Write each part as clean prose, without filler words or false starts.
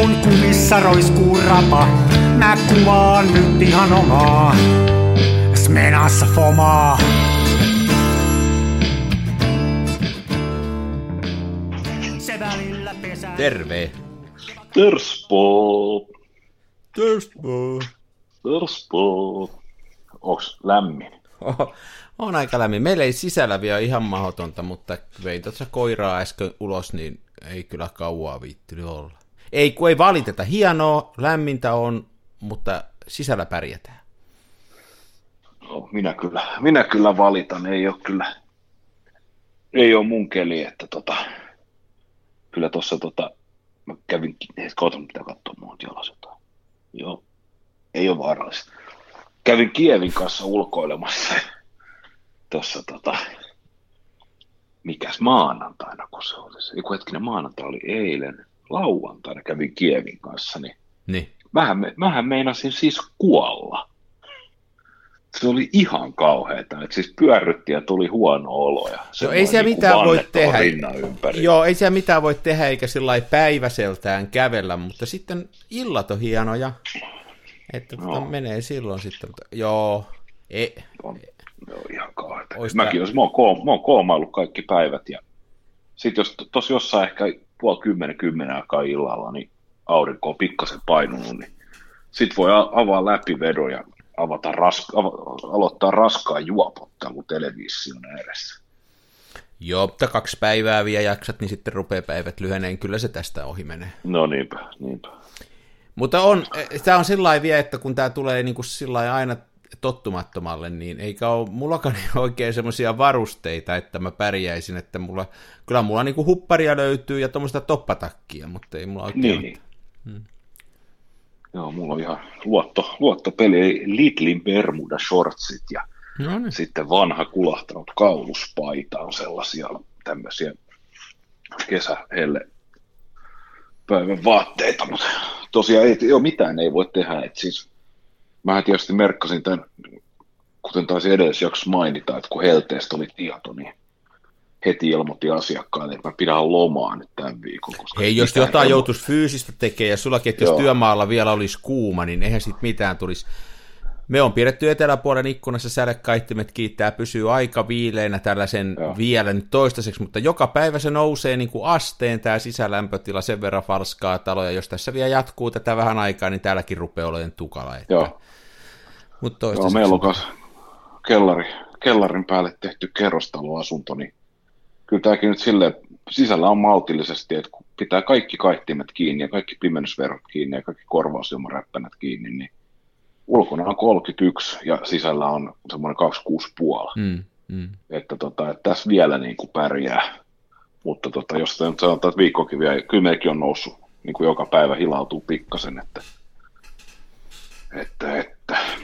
kun kumissa roiskuu rapa. Mä kuvaan nyt ihan omaa smenassa fomaa. Terve. Törspo. Törspo. Törspo. Onks lämmin? Oho, on aika lämmin. Meillä ei sisällä vielä ihan mahdotonta, mutta vein tuossa koiraa äsken ulos, niin ei kyllä kauaa viittely olla. Ei, kun ei valiteta. Hienoa, lämmintä on, mutta sisällä pärjätään. No, minä kyllä valitan. Ei ole mun keli, että kyllä tuossa mä kävin, koitan pitää katsoa muun jalas jotain. Joo, ei ole vaarallista. Kävin Kievin kanssa ulkoilemassa tuossa mikäs maanantaina, kun se oli se. Joku hetkinen, maanantai oli eilen, lauantaina kävin Kievin kanssa, niin. Mähän meinasin siis kuolla. Se oli ihan kauheeta, että siis pyörrytti ja tuli huono olo ja joo, ei siellä mitään voi tehdä. Joo, ei siellä mitään voi tehdä eikä sillai päiväseltään kävellä, mutta sitten illat on hienoja, että menee silloin sitten, mutta joo, ei. Joo, ihan kauheeta. Mä oon koomaillut kaikki päivät ja sitten jos tossa jossain ehkä 9:30 aikaa illalla, niin aurinko on pikkasen painunut, niin sit voi avaa läpivedoja. Aloittaa raskaan juopottelu television ääressä. Joo, mutta 2 päivää vielä jaksat, niin sitten rupeaa päivät lyheneen. Kyllä se tästä ohi menee. No niinpä. Mutta tämä on sillä vielä, että kun tämä tulee niin kuin sillä aina tottumattomalle, niin eikä ole mullakaan oikein semmoisia varusteita, että mä pärjäisin, että kyllä mulla niin kuin hupparia löytyy ja tuommoista toppatakkia, mutta ei mulla oikein ole. Niin. Joo, mulla on ihan luottopeli, Lidlin Bermuda-shortsit ja sitten vanha kulahtanut kauluspaita on sellaisia tämmöisiä kesähelle päivän vaatteita, mutta tosiaan ei voi tehdä. Et siis, mähän tietysti merkkasin tämän, kuten taisi edellisessä jaksossa mainita, että kun helteestä oli tieto, niin heti ilmoitin asiakkaille, että mä pidän lomaa nyt tämän viikon. Hei, jos jotain joutuisi fyysistä tekemään, ja sullakin, että jos työmaalla vielä olisi kuuma, niin eihän siitä mitään tulisi. Me on pidetty eteläpuolen ikkunassa särekaihtimet kiittää, pysyy aika viileänä tällaisen vielä nyt toistaiseksi, mutta joka päivä se nousee niin kuin asteen tämä sisälämpötila, sen verran falskaa taloja. Jos tässä vielä jatkuu tätä vähän aikaa, niin täälläkin rupeaa olemaan tukala. Että... Joo. Joo, meillä on myös kellarin päälle tehty kerrostaloasunto, niin kyllä tämäkin nyt silleen, sisällä on maltillisesti, että kun pitää kaikki kaihtimet kiinni ja kaikki pimennysverhot kiinni ja kaikki korvausilmaräppänät kiinni, niin ulkona on 31 ja sisällä on semmoinen 26,5. Että tässä vielä niin kuin pärjää, mutta jos sanotaan, että viikkokin vielä, kyllä meikin on noussut, niin kuin joka päivä hilautuu pikkasen, että.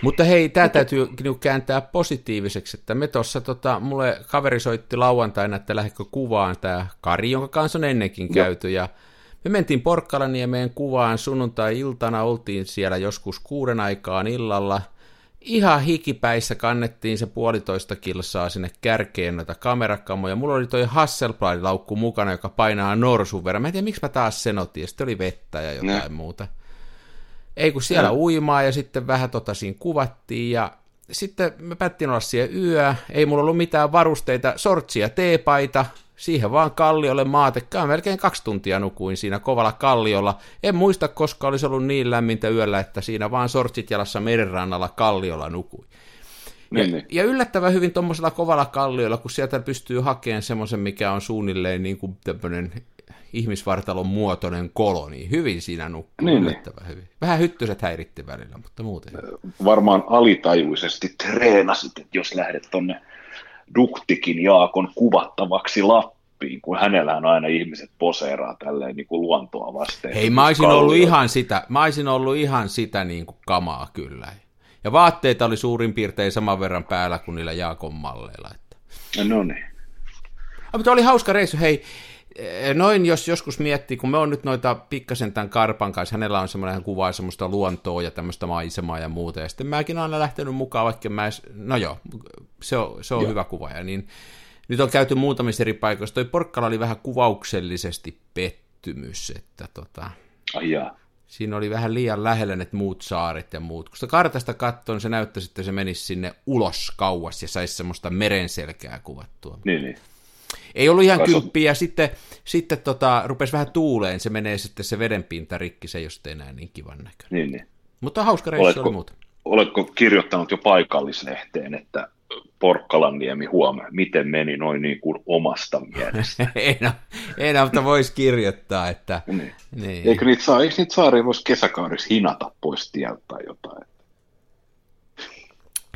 Mutta hei, tämä täytyy kääntää positiiviseksi, että me tuossa, mulle kaveri soitti lauantaina, että lähdekö kuvaan tämä Kari, jonka kanssa on ennenkin käyty, ja me mentiin Porkkalan ja meidän kuvaan sunnuntai-iltana, oltiin siellä joskus 6 aikaan illalla, ihan hikipäissä kannettiin se 1,5 kilsaa sinne kärkeen noita kamerakamoja, mulla oli toi Hasselblad-laukku mukana, joka painaa norsun verran, mä en tiedä miksi mä taas sen otin, ja sitten oli vettä ja jotain muuta. Ei kun siellä uimaa ja sitten vähän siinä kuvattiin ja sitten me päättiin olla siellä yöä, ei mulla ollut mitään varusteita, sortsia, teepaita, siihen vaan kalliolle maatekkaan, melkein 2 tuntia nukuin siinä kovalla kalliolla, en muista koska olisi ollut niin lämmintä yöllä, että siinä vaan sortsit jalassa merenrannalla kalliolla nukuin. Ja yllättävän hyvin tuommoisella kovalla kalliolla, kun sieltä pystyy hakemaan semmoisen, mikä on suunnilleen niin kuin tämmöinen ihmisvartalon muotoinen koloni. Hyvin siinä nukkuu, yllättävän hyvin. Vähän hyttyset häiritti välillä, mutta muuten. Varmaan alitajuisesti treenasit, että jos lähdet tuonne Duktikin Jaakon kuvattavaksi Lappiin, kun hänellä on aina ihmiset poseeraa tälleen niin kuin luontoa vasten. Hei, mä olisin ollut ihan sitä niin kuin kamaa kyllä. Ja vaatteita oli suurin piirtein saman verran päällä kuin niillä Jaakon malleilla. Että. No niin. Mutta oli hauska reissu, hei. Noin, jos joskus miettii, kun me on nyt noita pikkasen tämän Karpan kanssa, hänellä on semmoinen kuvaa semmoista luontoa ja tämmöistä maisemaa ja muuta, ja sitten mäkin olen lähtenyt mukaan, vaikka mä edes, se on hyvä kuvaaja, niin nyt on käyty muutamissa eri paikoissa, toi Porkkala oli vähän kuvauksellisesti pettymys, että Siinä oli vähän liian lähellä ne muut saaret ja muut. Kun sitä kartasta katsoin, se näyttäisi, että se menisi sinne ulos kauas ja saisi semmoista merenselkää kuvattua. Niin, niin. Ei ollut ihan kymppiä, sitten rupesi vähän tuuleen, se menee sitten se vedenpinta rikki, se ei ole sitten enää niin kivan näköinen. Niin, niin. Mutta hauska reissu oli muuta. Oletko kirjoittanut jo paikallislehteen, että Porkkalanniemi huomaa, miten meni noin niin kuin omasta mielestä? ei, mutta voisi kirjoittaa, että... Niin. Niin. Eikö niitä saaria voisi kesäkaudessa hinata pois tieltä tai jotain?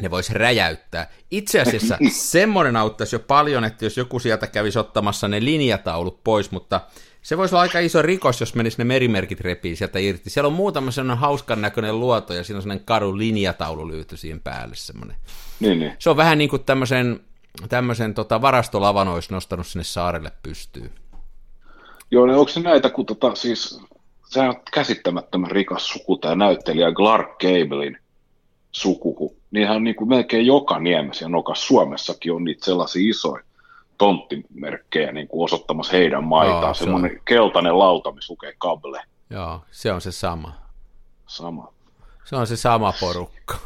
Ne voisi räjäyttää. Itse asiassa semmoinen auttaisi jo paljon, että jos joku sieltä kävisi ottamassa ne linjataulut pois, mutta se voisi olla aika iso rikos, jos menisi ne merimerkit repiin sieltä irti. Siellä on muutama sellainen hauskan näköinen luoto ja siinä on sellainen karu linjataulu löyty siihen päälle semmoinen. Niin. Se on vähän niin kuin tämmöisen varastolavan olisi nostanut sinne saarelle pystyyn. Joo, niin onko se näitä, kun sehän on käsittämättömän rikas suku, tämä näyttelijä Clark Gablein sukuhu. Niinhän on niin kuin melkein joka niemessä ja nokas Suomessakin on niitä sellaisia isoja tonttimerkkejä niin kuin osoittamassa heidän maitaan. Joo, semmoinen se keltainen lauta, missä lukee Kable. Joo, se on se sama. Se on se sama porukka.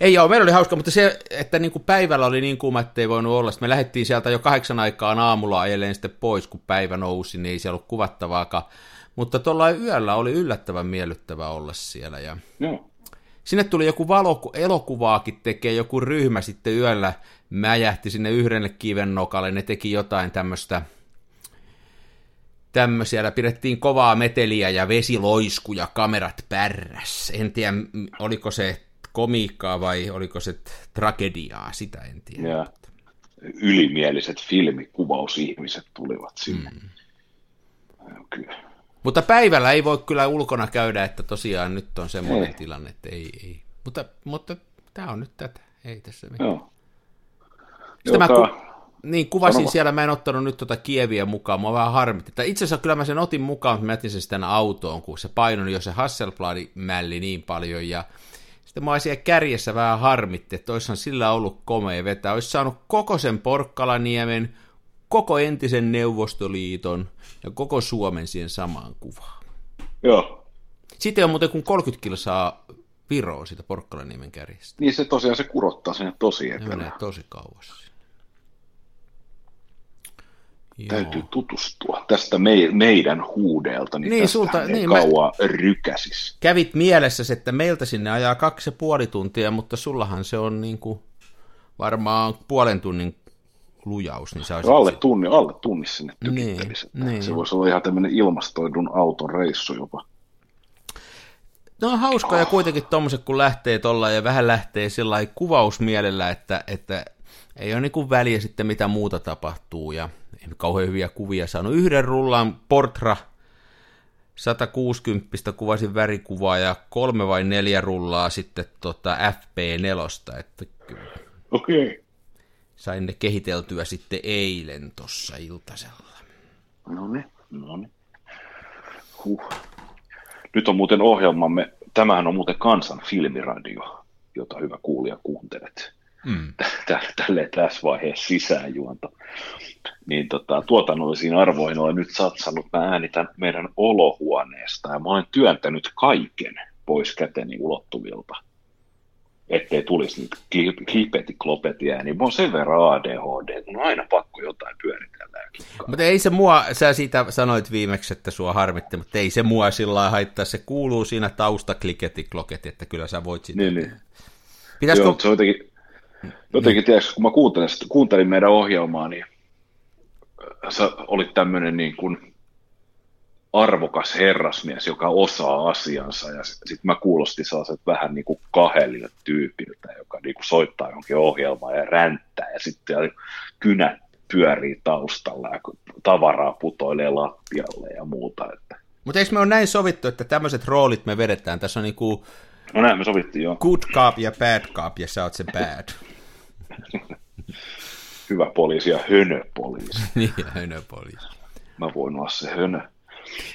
Ei joo, meillä oli hauska, mutta se, että niin kuin päivällä oli niin kuuma, ettei voinut olla. Sitten me lähdettiin sieltä jo 8 aikaan aamulla ajeleen sitten pois, kun päivä nousi, niin ei siellä ollut kuvattavaakaan. Mutta tuolla yöllä oli yllättävän miellyttävä olla siellä. Ja... Joo. Sinne tuli joku elokuvaakin tekee, joku ryhmä sitten yöllä mäjähti sinne yhdelle kiven nokalle, ne teki jotain tämmöisiä, pidettiin kovaa meteliä ja vesi loiskui ja kamerat pärräs. En tiedä, oliko se komiikkaa vai oliko se tragediaa, sitä en tiedä. Ja ylimieliset filmikuvausihmiset tulivat sinne. Kyllä. Mutta päivällä ei voi kyllä ulkona käydä, että tosiaan nyt on semmoinen tilanne, että ei. Mutta tämä on nyt tätä, ei tässä mitään. Joo. Sitten mä kuvasin siellä, mä en ottanut nyt Kieviä mukaan, mua vähän harmitti. Itse asiassa kyllä mä sen otin mukaan, mutta mä jätin sen sitten autoon, kun se painoi jo se Hasselblad-mälli niin paljon, ja sitten mä olin siellä kärjessä vähän harmitti, että olisihan sillä ollut komea vetää. Olisi saanut koko sen Porkkalaniemen, koko entisen Neuvostoliiton ja koko Suomen siihen samaan kuvaan. Joo. Sitten on muuten kun 30 kilsaa Viroa siitä Porkkalaniemen kärjestä. Niin se tosiaan se kurottaa sinne tosi etelään. Ne menee tosi kauas. Täytyy tutustua tästä meidän huudeelta, niin tästä niin kauaa rykäsis. Kävit mielessäsi, että meiltä sinne ajaa 2,5 tuntia, mutta sullahan se on niin kuin varmaan 0,5 tunnin lujaus, niin alle tunni sinne tykittelisi. Niin. Se voisi olla ihan tämmöinen ilmastoidun auton reissu jopa. No on hauskaa ja kuitenkin tommoset, kun lähtee tollaan ja vähän lähtee sellainen kuvausmielellä, että ei ole niinku väliä sitten mitä muuta tapahtuu ja ei kauhean hyviä kuvia saanut. Yhden rullan Portra 160 kuvasin värikuvaa ja 3 vai 4 rullaa sitten FP4, että kyllä. Okei. Sain ne kehiteltyä sitten eilen tuossa iltasella. No niin. Nyt on muuten ohjelmamme, tämähän on muuten Kansan filmiradio, jota hyvä kuulija kuuntelet. Tälleen tässä vaiheessa sisäänjuonto. Niin tuotannollisiin arvoihin olen nyt satsannut, mä äänitän meidän olohuoneesta ja mä olen työntänyt kaiken pois käteni ulottuvilta. Ettei tulisi nyt klipetiä, niin mä oon sen verran ADHD, kun on aina pakko jotain pyöritellä. Mutta ei se mua, sä siitä sanoit viimeksi, että sua harmitti, mutta ei se mua sillä lailla haittaa, se kuuluu siinä tausta kliketikloket, että kyllä sä voit sitä. Niin. Pitäisikö... Joo, se jotenkin tiedätkö, kun mä kuuntelin meidän ohjelmaa, niin sä olit tämmöinen niin kuin arvokas herrasmies, joka osaa asiansa, ja sitten mä kuulostin sellaiset vähän niin kuin kahelilta tyypiltä, joka niin kuin soittaa johonkin ohjelmaan ja ränttää, ja sitten kynät pyörii taustalla, ja tavaraa putoilee lattialle ja muuta. Että... Mutta eikö me ole näin sovittu, että tämmöiset roolit me vedetään? Tässä on niin kuin no näin me sovittiin, joo. Good cop ja bad cop, ja sä oot se bad. Hyvä poliisi ja hönöpoliisi. Niin, hönöpoliisi. Mä voin olla se hönö.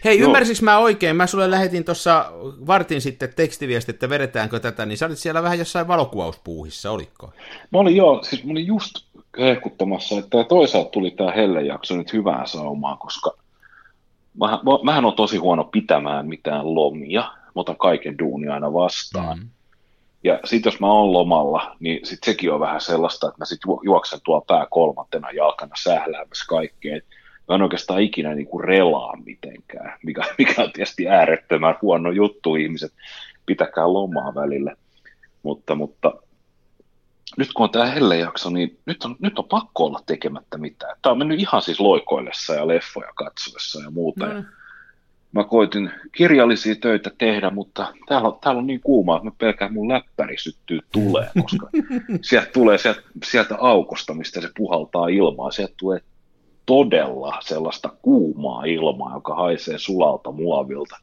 Hei, ymmärsinkö mä oikein? Mä sulle lähetin tuossa vartin sitten tekstiviesti, että vedetäänkö tätä, niin sä olit siellä vähän jossain valokuvauspuuhissa, olitko? Mä olin joo, siis mä olin just hehkuttamassa, että toisaalta tuli tää Helle-jakso nyt hyvään saumaan, koska mähän on tosi huono pitämään mitään lomia. Mä mä otan kaiken duunia aina vastaan. Mm-hmm. Ja sitten jos mä oon lomalla, niin sitten sekin on vähän sellaista, että mä sitten juoksen tuolla pää kolmantena jalkana sähläämässä kaikkeen. Mä en oikeastaan ikinä niinku relaa mitenkään, mikä on tietysti äärettömän huono juttu, ihmiset, pitäkää lomaa välillä. Mutta nyt kun on tämä Helle-jakso, niin nyt on pakko olla tekemättä mitään. Tämä on mennyt ihan siis loikoillessa ja leffoja katsoessa ja muuta. Mm. Mä koitin kirjallisia töitä tehdä, mutta täällä on niin kuumaa, että mä pelkään mun läppäri syttyy tuleen, koska sieltä tulee sieltä aukosta, mistä se puhaltaa ilmaa. Sieltä tulee todella sellaista kuumaa ilmaa, joka haisee sulalta muovilta.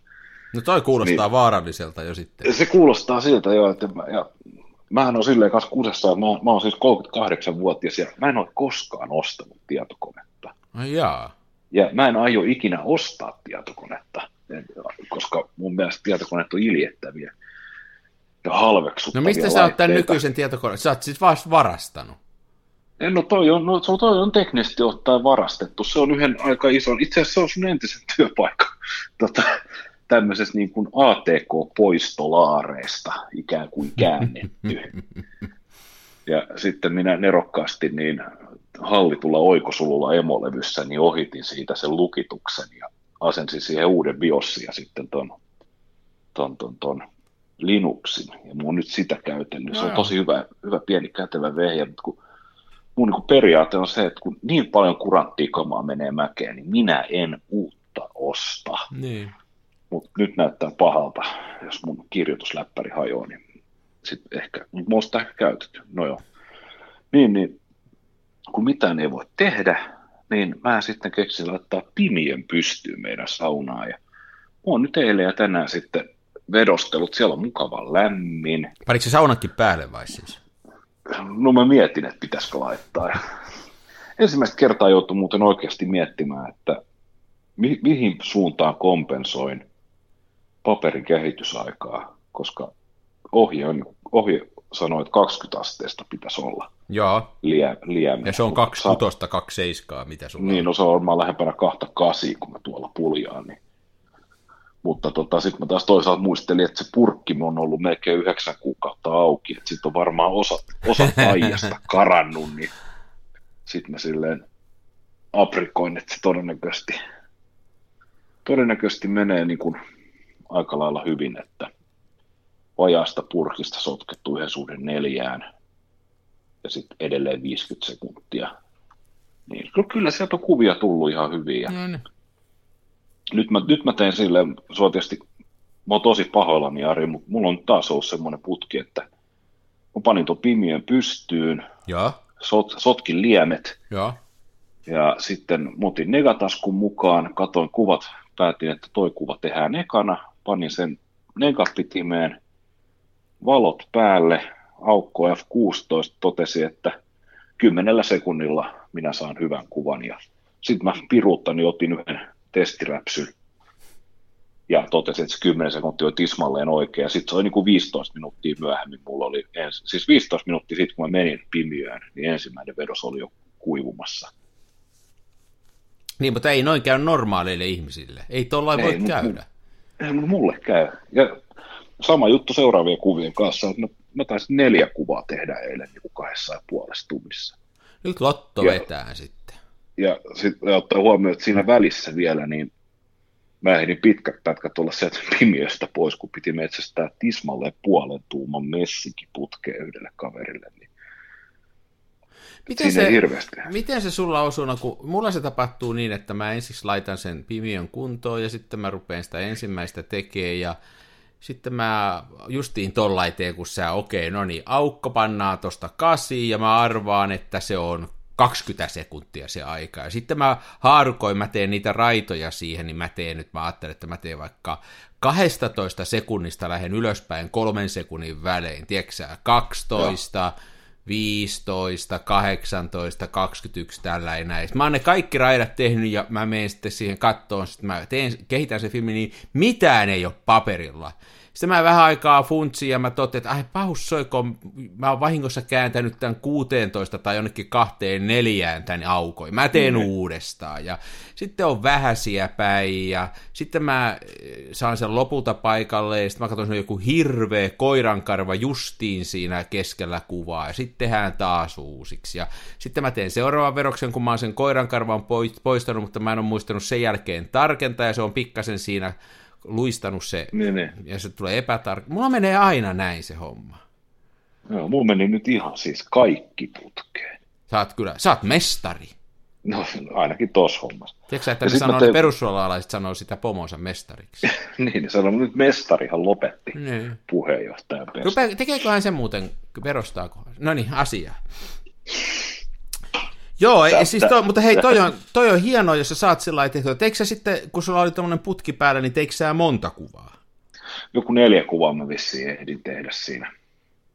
No toi kuulostaa niin vaaralliselta jo sitten. Se kuulostaa siltä jo, että mähän on silleen kanssa kusessa, että mä oon siis 38-vuotias ja mä en ole koskaan ostanut tietokonetta. Ai jaa. Ja mä en aio ikinä ostaa tietokonetta, koska mun mielestä tietokoneet on iljettäviä ja halveksuttavia. No mistä sä oot tämän nykyisen tietokoneen? Sä oot siis varastanut. No toi on teknisesti ottaen varastettu. Se on yhden aika ison, itse asiassa se on sun entisen työpaikan tämmöisessä niin kuin ATK-poistolaareista ikään kuin käännetty. Ja sitten minä nerokkaasti niin hallitulla oikosululla emolevyssä niin ohitin siitä sen lukituksen ja asensin siihen uuden BIOSin ja sitten ton Linuxin. Ja mä oon nyt sitä käytellyt. No se on tosi hyvä pieni kätevä vehje, mutta kun mun niin periaate on se, että kun niin paljon kuranttia kamaa menee mäkeen, niin minä en uutta osta. Niin. Mutta nyt näyttää pahalta, jos mun kirjoitusläppäri hajoaa, niin sitten ehkä, mä oon sitä ehkä käytetty. No joo. Niin, kun mitään ei voi tehdä, niin mä sitten keksin laittaa pimiön pystyyn meidän saunaan. Ja oon nyt eilen ja tänään sitten vedostellut, siellä on mukava lämmin. Panitko se saunankin päälle vai siis? No mä mietin, että pitäisikö laittaa. Ensimmäistä kertaa joutui muuten oikeasti miettimään, että mihin suuntaan kompensoin paperin kehitysaikaa, koska ohje sanoi, että 20 asteesta pitäisi olla. Jaa. Liemä. Ja se on 26, 27, mitä sulla on? Niin, no se on varmaan lähempänä 28, kun mä tuolla puljaan. Niin. Mutta sitten mä taas toisaalta muistelin, että se purkki on ollut melkein 9 kuukautta auki, että sitten on varmaan osa aijasta karannut, niin sitten mä silleen aprikoin, että se todennäköisesti menee niin kuin aika lailla hyvin, että vajaasta purkista sotkettu 1:4 ja sitten edelleen 50 sekuntia. Niin, kyllä sieltä on kuvia tullut ihan hyviä. Mm. Nyt mä tein silleen, se on tietysti, mä oon tosi pahoillani Ari, mutta mulla on taas ollut semmoinen putki, että mä panin tuon pimiön pystyyn, sotkin liemet. Ja sitten otin negataskun mukaan, katoin kuvat, päätin, että toi kuva tehdään ekana, panin sen negapitimeen, valot päälle, aukko F16, totesi, että 10 sekunnilla minä saan hyvän kuvan. Ja sitten mä piruuttani otin yhden testiräpsyn ja totesin, että se 10 sekuntia oli tismalleen oikein. Sitten se oli niin kuin 15 minuuttia myöhemmin. Mulla oli siis 15 minuuttia sitten, kun mä menin pimiöön, niin ensimmäinen vedos oli jo kuivumassa. Niin, mutta ei noin käy normaaleille ihmisille. Ei tollain voi käydä. Ei, mulle käy. Ja sama juttu seuraavien kuvien kanssa. Mä taisin 4 kuvaa tehdä eilen niin 2,5 tunnissa. Nyt lotto vetää sitten. Ja sitten ottaa huomioon, että siinä välissä vielä, niin mä ehdin pitkät pätkät olla sieltä pimiöstä pois, kun piti metsästää tismalleen 0,5 tuuman messinkin putkeen yhdelle kaverille, niin miten se sulla osuna, kun mulla se tapahtuu niin, että mä ensiksi laitan sen pimiön kuntoon ja sitten mä rupean sitä ensimmäistä tekemään ja sitten mä justiin tollain teen, kun sä aukko pannaan tosta 8 ja mä arvaan, että se on 20 sekuntia se aika. Ja sitten mä haarukoin, mä teen niitä raitoja siihen, niin mä ajattelin, että mä teen vaikka 12 sekunnista lähden ylöspäin 3 sekunnin välein, tieksä, 12... Joo. 15, 18, 21, tällainen näin. Mä oon ne kaikki raidat tehnyt ja mä menen sitten siihen kattoon, sitten mä kehitän se filmi, niin mitään ei ole paperilla. Sitten mä vähän aikaa funtsin ja mä totesin, että ai paussoiko, mä oon vahingossa kääntänyt tämän 16 tai jonnekin 24 tämän aukoin. Mä teen uudestaan ja sitten on vähäisiä päin ja sitten mä saan sen lopulta paikalle ja sitten mä katson, joku hirveä koirankarva justiin siinä keskellä kuvaa ja sitten tehdään taas uusiksi. Ja sitten mä teen seuraavan veroksen, kun mä oon sen koirankarvan poistanut, mutta mä en ole muistanut sen jälkeen tarkentaa ja se on pikkasen siinä luistanut se, ja se tulee epätarkka. Mulla menee aina näin se homma. No, mulla meni nyt ihan siis kaikki putkeen. Sä oot mestari. No, ainakin tossa hommassa. Tiedätkö että perussuolalaiset sanoo sitä pomonsa mestariksi? Niin, ne sanoo, nyt mestarihan lopetti puheenjohtajan pestä. Tekeeköhän se muuten, verostaakohan? No niin, asia. Joo, siis mutta hei, toi on hienoa, jos sä saat sellainen tehtyä. Teikö sä sitten, kun sulla oli tommoinen putki päällä, niin teikö sä monta kuvaa? Joku 4 kuvaa mä vissiin ehdin tehdä siinä.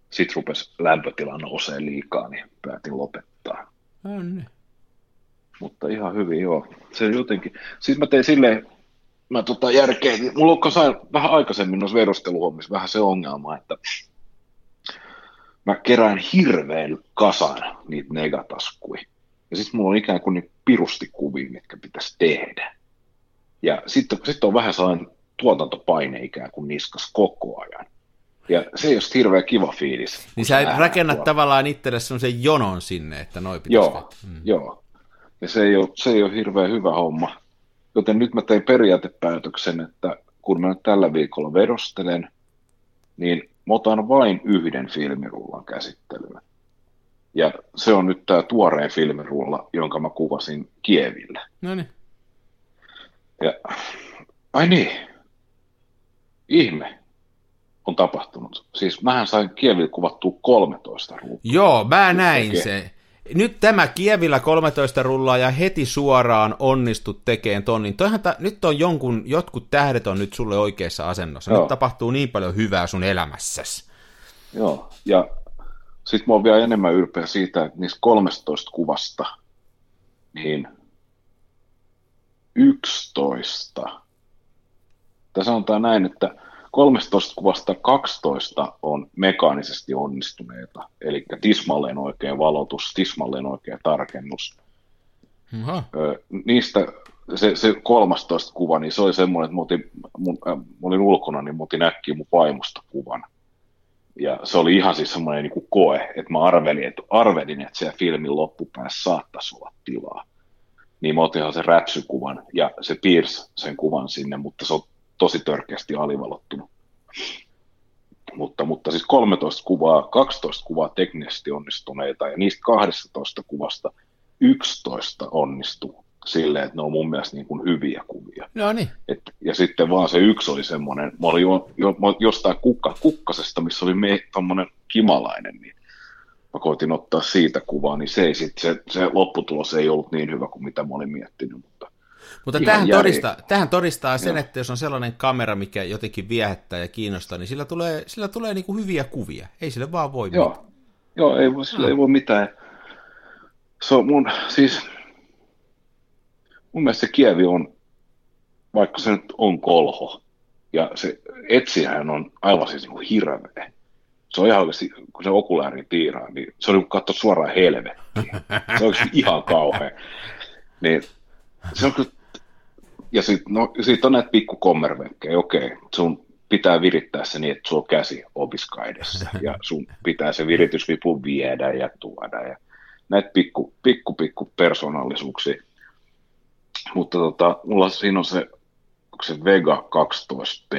Sitten rupesi lämpötila nousee liikaa, niin päätin lopettaa. Onne. Mutta ihan hyvin, joo. Se jotenkin. Siis mä tein silleen, mä järkein, mulla onko sain vähän aikaisemmin noissa verosteluhommissa vähän se ongelma, että mä kerään hirveän kasan niitä negataskuja. Ja sitten mulla on ikään kuin niitä pirustikuvia, mitkä pitäisi tehdä. Ja sitten on vähän sellainen tuotantopaine ikään kuin niskas koko ajan. Ja se ei ole hirveän kiva fiilis. Niin sä rakennat tavallaan itsellesi sellaisen jonon sinne, että noi pitäisi. Joo, joo. Ja se ei ole hirveän hyvä homma. Joten nyt mä tein periaatepäätöksen, että kun mä nyt tällä viikolla verostelen, niin mä otan vain yhden filmirullan käsittelyyn. Ja se on nyt tämä tuoreen filmirulla, jonka mä kuvasin Kievillä. No niin. Ja, ai niin, ihme on tapahtunut. Siis mähän sain Kievillä kuvattua 13 rullaa. Joo, mä näin se. Nyt tämä Kievillä 13 rullaa ja heti suoraan onnistut tekemään tonnin. Nyt on jotkut tähdet on nyt sulle oikeassa asennossa. Joo. Nyt tapahtuu niin paljon hyvää sun elämässäsi. Joo, ja sitten mä oon vielä enemmän ylpeä siitä, että niistä 13 kuvasta, niin 11, tai sanotaan näin, että 13 kuvasta 12 on mekaanisesti onnistuneita, eli tismalleen oikea valotus, tismalleen oikea tarkennus. Niistä se 13 kuva, niin se oli semmoinen, että mä olin ulkona, niin mä otin äkkiä mun vaimosta kuvan. Ja se oli ihan siis semmoinen niin kuin koe, että mä arvelin, että siellä filmin loppupäässä saattaisi olla tilaa. Niin mä otinhan sen räpsykuvan ja se piirsi sen kuvan sinne, mutta se on tosi törkeästi alivalottunut. Mutta siis 13 kuvaa, 12 kuvaa teknisesti onnistuneita ja niistä 12 kuvasta 11 onnistuu silleen, että ne on mun mielestä niin kuin hyviä kuvia. No niin. Ja sitten vaan se yksi oli semmoinen, mä olin jostain kukkasesta, missä oli tommoinen kimalainen, niin mä koitin ottaa siitä kuvaa, niin se lopputulos ei ollut niin hyvä kuin mitä mä olin miettinyt. Mutta tähän todistaa sen, että jos on sellainen kamera, mikä jotenkin viehättää ja kiinnostaa, niin sillä tulee niin kuin hyviä kuvia, ei sille vaan voi mitään. Joo, ei voi mitään. Se on mun mielestä se Kievi on, vaikka se nyt on kolho, ja se etsihän on aivan siis niin kuin hirveä. Se on ihan oikeasti, kun se okuläärin tiiraa, niin se on niin kuin katsoa suoraan helvettiin. Se on oikeasti ihan kauhea. Niin, se on kyllä, ja siitä on näitä pikkukommervenkkejä, okei, sun pitää virittää se niin, että sulla on käsi opiska edessä, ja sun pitää se viritysvipu viedä ja tuoda, ja näitä pikku persoonallisuuksia. Mutta mulla siinä on se Vega 12B,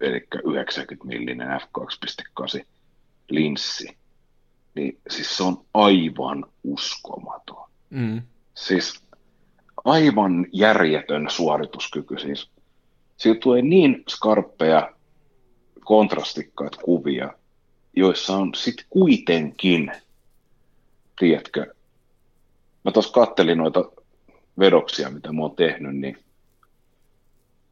eli 90-millinen f2.8 linssi, niin siis se on aivan uskomaton. Mm. Siis aivan järjetön suorituskyky. Siis siitä tulee niin skarppeja, kontrastikkaita kuvia, joissa on sitten kuitenkin, tiedätkö, mä tuossa kattelin noita vedoksia, mitä mä oon tehnyt, niin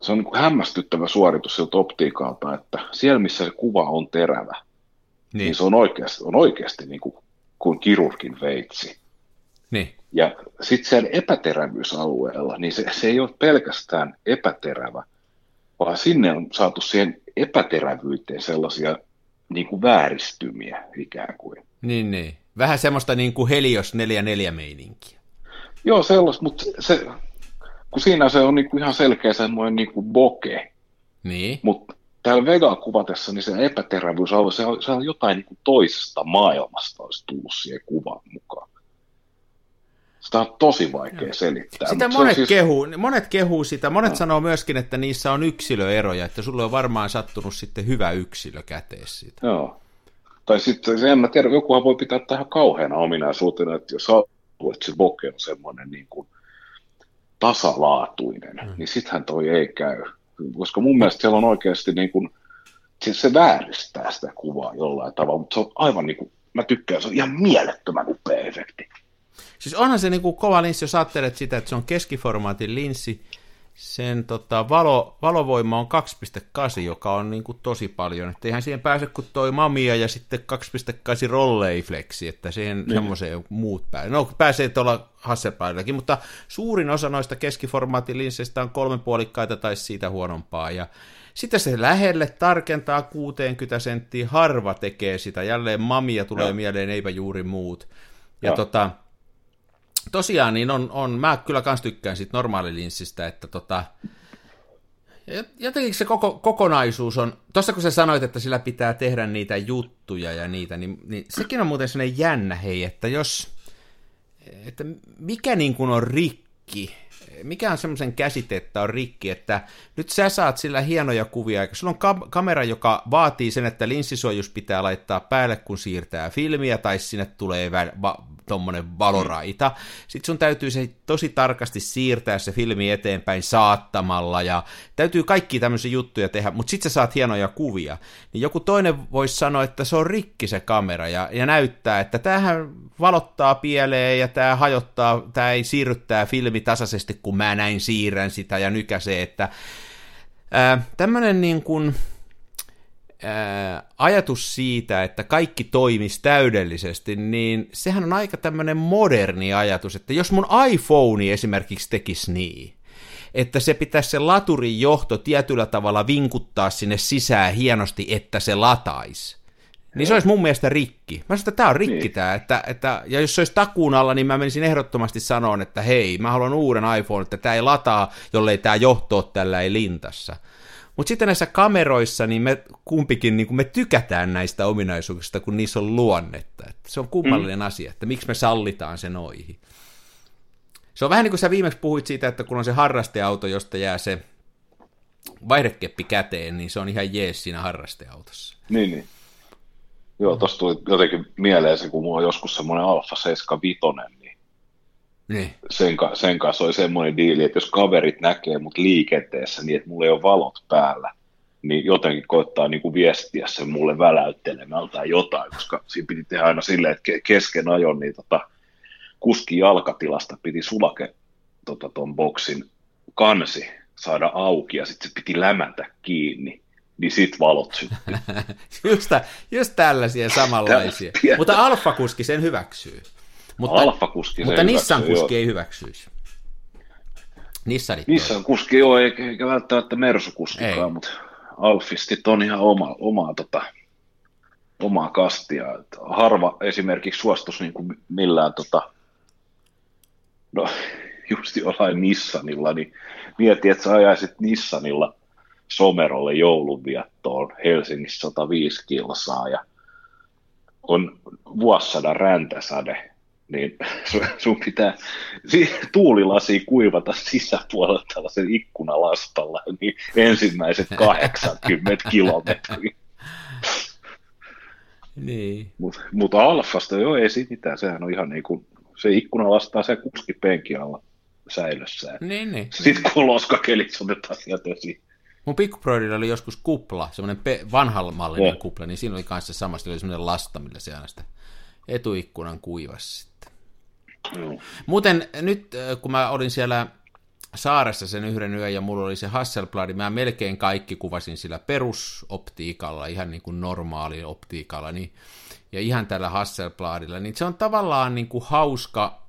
se on niin kuin hämmästyttävä suoritus sieltä optiikalta, että siellä, missä se kuva on terävä, niin se on oikeasti niin kuin kirurgin veitsi. Niin. Ja sitten siellä epäterävyysalueella, niin se ei ole pelkästään epäterävä, vaan sinne on saatu siihen epäterävyyteen sellaisia niin kuin vääristymiä ikään kuin. Niin, niin. Vähän semmoista niin kuin Helios 44 meininkiä. Joo, sellaista, mutta se, kun siinä se on niin kuin ihan selkeä semmoinen niin kuin bokeh. Niin. Mutta täällä Vega-kuvatessa niin se epäterävyys on, se on jotain niin kuin toisesta maailmasta olisi tullut siihen kuvan mukaan. Sitä on tosi vaikea selittää. Sitä monet, siis... monet kehuu sitä. Monet sanoo myöskin, että niissä on yksilöeroja, että sulle on varmaan sattunut sitten hyvä yksilö käteen siitä. Joo. Tai sitten, en mä tiedä, jokuhan voi pitää tähän kauheana ominaisuutena, että jos haluat, että se bokeh on semmoinen niin kuin tasalaatuinen, niin sittenhän toi ei käy. Koska mun mielestä siellä on oikeasti niin kuin, siis se vääristää sitä kuvaa jollain tavalla, mutta se on aivan niin kuin, mä tykkään, se on ihan mielettömän upea efekti. Siis onhan se niin kuin kova linssi, jos ajattelet sitä, että se on keskiformaatin linssi, sen valovoima on 2.8, joka on niin kuin tosi paljon, että eihän siihen pääse kuin toi Mamiya ja sitten 2.8 Rolleiflexi, että siihen semmoiseen muut pääsee. No pääsee tuolla Hasselbladillakin, mutta suurin osa noista keskiformaatin linsseistä on 3.5 tai siitä huonompaa, ja sitten se lähelle tarkentaa 60 senttiä, harva tekee sitä, jälleen Mamiya tulee mieleen, eipä juuri muut, ja tosiaan niin on, mä kyllä kans tykkään siitä normaalilinssistä, että jotenkin se kokonaisuus on, tuossa kun sä sanoit, että sillä pitää tehdä niitä juttuja ja niitä, niin sekin on muuten sellainen jännä, hei, että että mikä niin kuin on rikki, mikä on semmoisen käsite, että on rikki, että nyt sä saat sillä hienoja kuvia, sulla on kamera, joka vaatii sen, että linssisuojus pitää laittaa päälle, kun siirtää filmiä, tai sinne tulee tuommoinen valoraita. Sitten sun täytyy se tosi tarkasti siirtää se filmi eteenpäin saattamalla, ja täytyy kaikki tämmöisiä juttuja tehdä, mutta sitten sä saat hienoja kuvia. Niin joku toinen voisi sanoa, että se on rikki se kamera, ja näyttää, että tämähän valottaa pieleen, ja tämä hajottaa, tämä ei siirryttää filmi tasaisesti, kun mä näin siirrän sitä, ja nykäisee, että tämmöinen niin kuin... ajatus siitä, että kaikki toimisi täydellisesti, niin sehän on aika tämmöinen moderni ajatus, että jos mun iPhone esimerkiksi tekisi niin, että se pitäisi se laturin johto tietyllä tavalla vinkuttaa sinne sisään hienosti, että se lataisi, niin se olisi mun mielestä rikki. Mä sanoin, että tämä on rikki tämä, että, ja jos se olisi takuun alla, niin mä menisin ehdottomasti sanoon, että hei, mä haluan uuden iPhone, että tämä ei lataa, jollei tämä johto ole tällä ei lintassa. Mutta sitten näissä kameroissa, niin me kumpikin niin me tykätään näistä ominaisuuksista, kun niissä on luonnetta. Et se on kummallinen asia, että miksi me sallitaan se noihin. Se on vähän niin kuin sä viimeksi puhuit siitä, että kun on se harrasteauto, josta jää se vaihdekeppi käteen, niin se on ihan jees siinä harrasteautossa. Niin, niin. Joo, tossa tuli jotenkin mieleen se, kun mulla on joskus semmoinen Alfa 75, niin. Sen kanssa oli semmoinen diili, että jos kaverit näkee mut liikenteessä niin, että mulla ei ole valot päällä, niin jotenkin koittaa niinku viestiä sen mulle väläyttelemällä tai jotain, koska siinä piti tehdä aina silleen, että kesken ajon niin kuskin jalkatilasta piti sulake ton boksin kansi saada auki ja sitten se piti lämätä kiinni. Niin sit valot syttyy. Just tällaisia samanlaisia. Mutta Alfa-kuski sen hyväksyy. Mutta Nissan-kuski ei hyväksyisi. Nissan-kuski joo, eikä välttämättä Mersu-kuskikaan, mutta Alfistit on ihan omaa kastia. Harva esimerkiksi suostuisi niin kuin millään, no just jollain Nissanilla, niin mieti, että sä ajaisit Nissanilla Somerolle joulunviettoon Helsingissä 105 kilsaa ja on vuosisadan räntäsade, niin sun pitää tuulilasia kuivata sisäpuolella tällaisen ikkunalastalla niin ensimmäiset 80 kilometriä. Niin. Mutta Alfasta joo ei siitä mitään, sehän on ihan niin kuin, se ikkunalastaa se kuski penkin alla säilössä. Niin. Sitten kun loskakelit otetaan sieltä esiin. Mun pikkubroidilla oli joskus kupla, semmoinen vanhanmallinen kupla, niin siinä oli kanssa sama, se oli semmoinen lasta, millä se aina sitä etuikkunan kuivasi sitten. Joo. Muuten nyt, kun mä olin siellä saaressa sen yhden yön ja mulla oli se Hasselblad, mä melkein kaikki kuvasin sillä perusoptiikalla, ihan niin kuin normaali optiikalla, niin, ja ihan tällä Hasselbladilla, niin se on tavallaan niin kuin hauska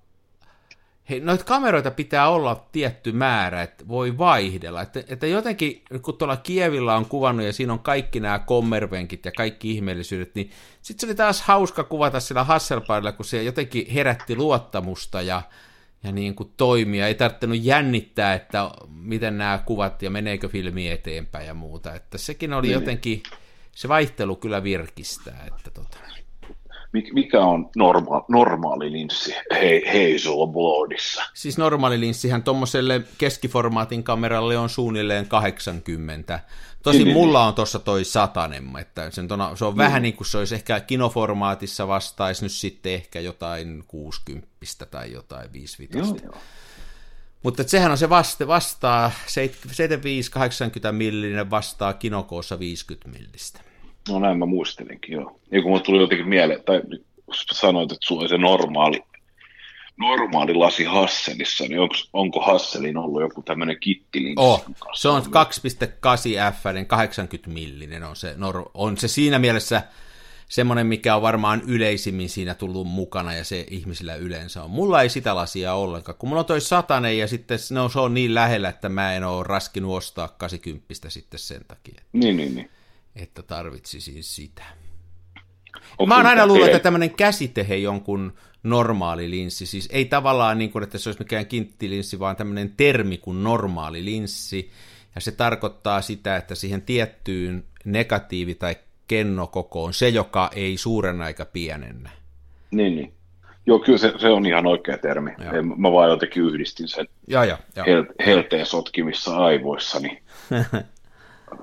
hei, noita kameroita pitää olla tietty määrä, että voi vaihdella. Että jotenkin, kun tuolla Kievillä on kuvannut ja siinä on kaikki nämä kommervenkit ja kaikki ihmeellisyydet, niin sitten se oli taas hauska kuvata sillä Hasselbladilla, kun se jotenkin herätti luottamusta ja niin kuin toimia. Ei tarvinnut jännittää, että miten nämä kuvat ja meneekö filmi eteenpäin ja muuta. Että sekin oli jotenkin, se vaihtelu kyllä virkistää, että Mikä on normaali linssi Hasselbladissa? Siis normaali linssihän tuommoiselle keskiformaatin kameralle on suunnilleen 80. Tosin mulla on tuossa toi 100, että se on vähän niin kuin se olisi ehkä kinoformaatissa vastaisi nyt sitten ehkä jotain 60 tai jotain 55. Mutta sehän on se vastaa 75-80 millinen vastaa kinokoossa 50 millistä. No näin mä muistelinkin, joo. Ja kun mulle tuli jotenkin mieleen, tai sanoit, että sulla on se normaali lasi Hasselissa, niin onko Hasselin ollut joku tämmöinen kittilin? Se on 2.8F, 80 millinen on se siinä mielessä semmoinen, mikä on varmaan yleisimmin siinä tullut mukana, ja se ihmisillä yleensä on. Mulla ei sitä lasia ollenkaan, kun mulla on toi 100 ja sitten se on niin lähellä, että mä en ole raskinut ostaa 80 sitten sen takia. Niin. Että tarvitsisin sitä. Mä oon aina luullut, että tämmöinen käsitehe jonkun normaali linssi, siis ei tavallaan niin kuin, että se olisi mikään kinttilintsi, vaan tämmöinen termi kuin normaali linssi, ja se tarkoittaa sitä, että siihen tiettyyn negatiivi- tai kennokokoon se, joka ei suurena eikä pienennä. Niin. Joo, kyllä se on ihan oikea termi. Joo. Mä vaan jotenkin yhdistin sen helteen sotkimissa aivoissani.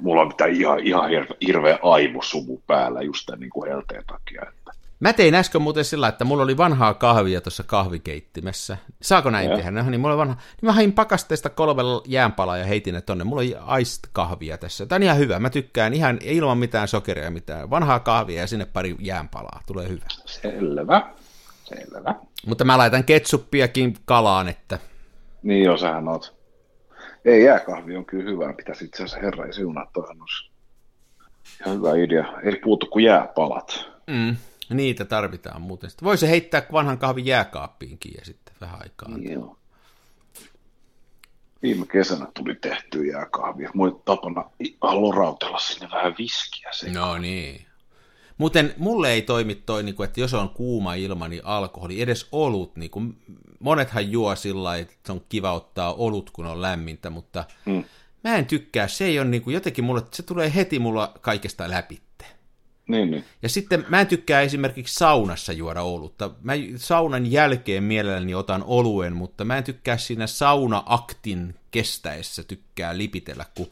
Mulla on mitään ihan hirveä aivosumu päällä just tämän niin kuin helteen takia. Että. Mä tein äsken muuten sillä, että mulla oli vanhaa kahvia tuossa kahvikeittimessä. Saako näin tehdä? No, niin mulla on vanha. Niin mä hain pakasteesta 3 jäänpalaa ja heitin ne tonne. Mulla oli iced kahvia tässä. Tämä on ihan hyvä. Mä tykkään ihan ilman mitään sokeria mitään. Vanhaa kahvia ja sinne pari jäänpalaa. Tulee hyvä. Selvä. Mutta mä laitan ketsuppiakin kalaan, että... Niin joo, sähän oot. Ei, jääkahvi on kyllä hyvää, pitäisi itse asiassa herra ja siunaa tohannus. Ihan hyvä idea, ei puutu kuin jääpalat. Niitä tarvitaan muuten. Voi se heittää vanhan kahvin jääkaappiinkin ja sitten vähän aikaa. Joo. Viime kesänä tuli tehty jääkahvia. Mulla tapana lorautella sinne vähän viskiä. No niin. Muuten mulle ei toimi toi, että jos on kuuma ilma, niin alkoholi, edes olut, niin kuin monethan juo sillä lailla, että se on kiva ottaa olut, kun on lämmintä, mutta mä en tykkää, se ei ole niin kuin jotenkin mulle, se tulee heti mulla kaikesta läpitte. Niin. Ja sitten mä en tykkää esimerkiksi saunassa juoda olutta, mä saunan jälkeen mielelläni otan oluen, mutta mä en tykkää siinä sauna-aktin kestäessä tykkää lipitellä, kun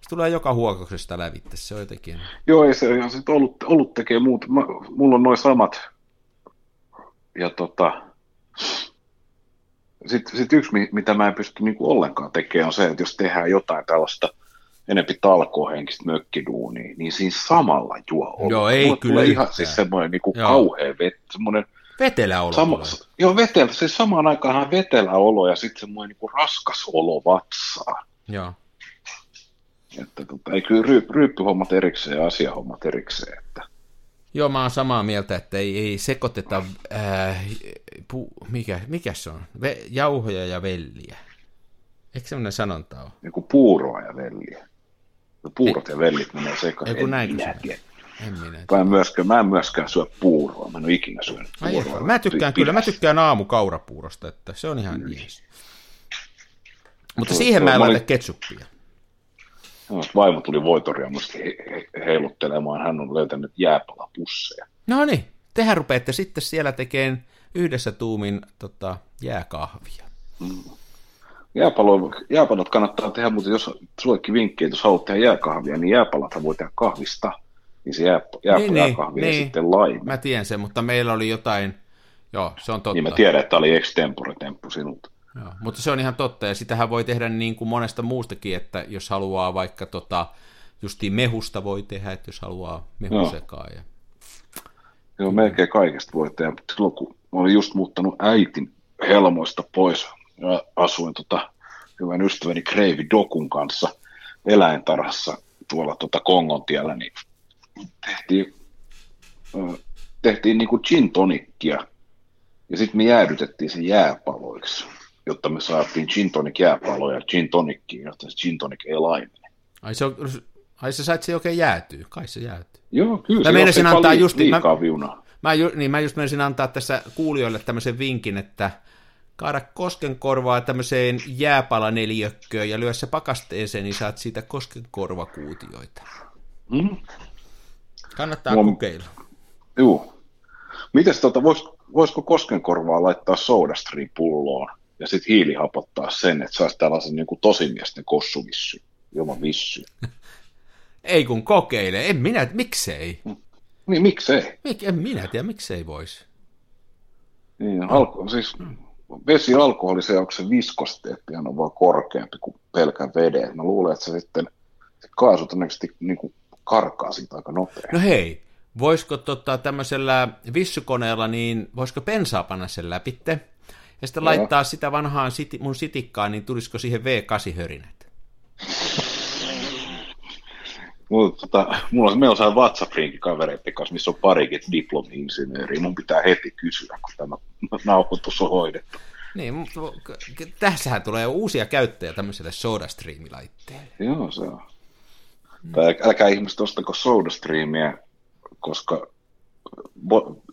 se tulee joka huokauksesta lävitte, se on jotenkin... Joo, ei se on sitten ollut tekee muuta. Mulla on noin samat. Ja Sitten yksi, mitä mä en pysty niinku ollenkaan tekemään, on se, että jos tehdään jotain tällaista enempi talkohenkistä mökkiduunia, niin siinä samalla juo olutta. Joo, ei mulla kyllä ihan siis semmoinen niinku kauhean semmoinen... Vetelä olo. Joo, vetelä. Siis samaan aikaan vetelä olo ja sitten semmoinen niinku raskas olo vatsaan. Joo. Että ei kyllä ryyppyhommat erikseen ja asiahommat erikseen. Että. Joo, mä oon samaa mieltä, että ei sekoiteta, mikä se on, jauhoja ja velliä. Eikö semmoinen sanonta ole? Joku puuroa ja velliä. Puurot ja vellit menee sekaan. Mä en myöskään syö puuroa, mä en ole ikinä syönyt puuroa. Mä tykkään kyllä, mä tykkään aamukaurapuurosta, että se on ihan jees. Mutta siihen mä en laita ketsuppia. Vaimo tuli voitoriaamasta heiluttelemaan, hän on löytänyt jääpalapusseja. No niin, tehän rupeatte sitten siellä tekemään yhdessä tuumin jääkahvia. Jääpalat kannattaa tehdä, mutta jos sullekin vinkkejä, jos haluat tehdä jääkahvia, niin jääpalathan voi tehdä kahvista, niin se jääpalakahvia niin. Sitten laiva. Mä tiedän sen, mutta meillä oli jotain, joo se on totta. Niin mä tiedän, että tämä oli extempore-temppu sinulta. Joo, mutta se on ihan totta, ja sitähän voi tehdä niin kuin monesta muustakin, että jos haluaa vaikka justiin mehusta voi tehdä, että jos haluaa mehusekaan. Ja... Joo, melkein kaikesta voi tehdä, mutta silloin kun olin just muuttanut äitin helmoista pois, asuin hyvän ystäväni Kreivi Dokun kanssa eläintarhassa tuolla Kongontiellä, niin tehtiin niin kuin gin tonikkia, ja sitten me jäädytettiin se jääpaloiksi. jotta me saatiin gin tonic jääpaloja ja gin tonickiin, jotta se gin tonic ei laimene. Ai sä sait se oikein jäätyy, kai se jäätyy. Joo, kyllä se jos ei paljon just, liikaa viunaa. Mä just menisin antaa tässä kuulijoille tämmöisen vinkin, että kaada koskenkorvaa tämmöiseen jääpalaneliökköön ja lyö se pakasteeseen, niin saat siitä koskenkorvakuutioita. Mm. Kannattaa kokeilla. Joo. Mites voisiko koskenkorvaa laittaa SodaStream-pulloon ja sitten hiilihapottaa sen, että saisi tällaisen niin kuin tosimiesten kossuvissy, ilman vissyä? Ei kun kokeile, en minä, miksei? Niin, miksei? En minä tiedä, miksei voisi. Niin, siis vesialkoholiseoksen viskosteettihan on vaan korkeampi kuin pelkän veden. Mä luulen, että se sitten kaasu todennäköisesti niin karkaa siitä aika nopeasti. No hei, voisiko tämmöisellä vissykoneella, niin voisiko bensaa panna sen läpitte? Ja sitten laittaa sitä vanhaan mun sitikkaan, niin tulisiko siihen V8-hörinät? Meillä on sehän WhatsApp-rinkin kavereiden kanssa, missä on parikin diplomi-insinööriä. Mun pitää heti kysyä, kun tämä nauhoitus on hoidettu. Niin, tässähän tulee uusia käyttäjiä tämmöiselle SodaStream-laitteelle. Joo, se on. Älkää ihmiset ostako SodaStreamia, koska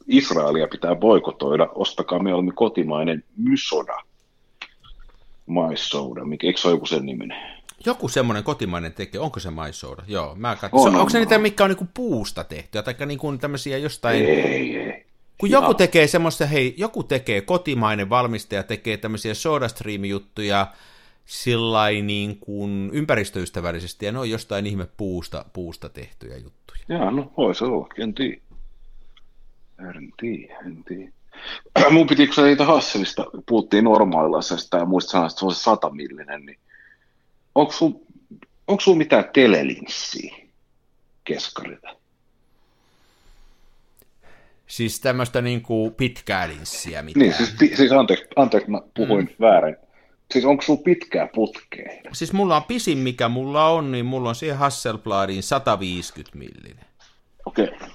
Israelia pitää boikotoida. Ostakaa mieluummin kotimainen Mysoda, Mysoda, mikä, eikö se ole joku sen niminen? Joku semmoinen kotimainen tekee, onko se Mysoda? Joo, mä katson. Onko se niitä, mitkä on niinku puusta tehtyä, tai niinku tämmöisiä jostain? Ei. Kun joku tekee semmoista, joku tekee kotimainen valmistaja, tekee tämmöisiä SodaStream-juttuja sillain niin kuin ympäristöystävällisesti, ja ne on jostain ihme puusta tehtyjä juttuja. Jaa, no voi se ollakin, en tiedä. Mun piti, kun siitä Hasselista puhuttiin normaalilaisesta, ja muista sanoa, että se on se 100-millinen, niin onko sun mitään telelinssiä keskarilla? Siis tämmöistä niin kuin pitkää linssiä mitään. Niin, siis anteeksi mä puhuin väärin. Siis onko sun pitkää putkea? Siis mulla on pisin, mikä mulla on, niin mulla on siihen Hasselbladiin 150 millinen. Okei. Okay.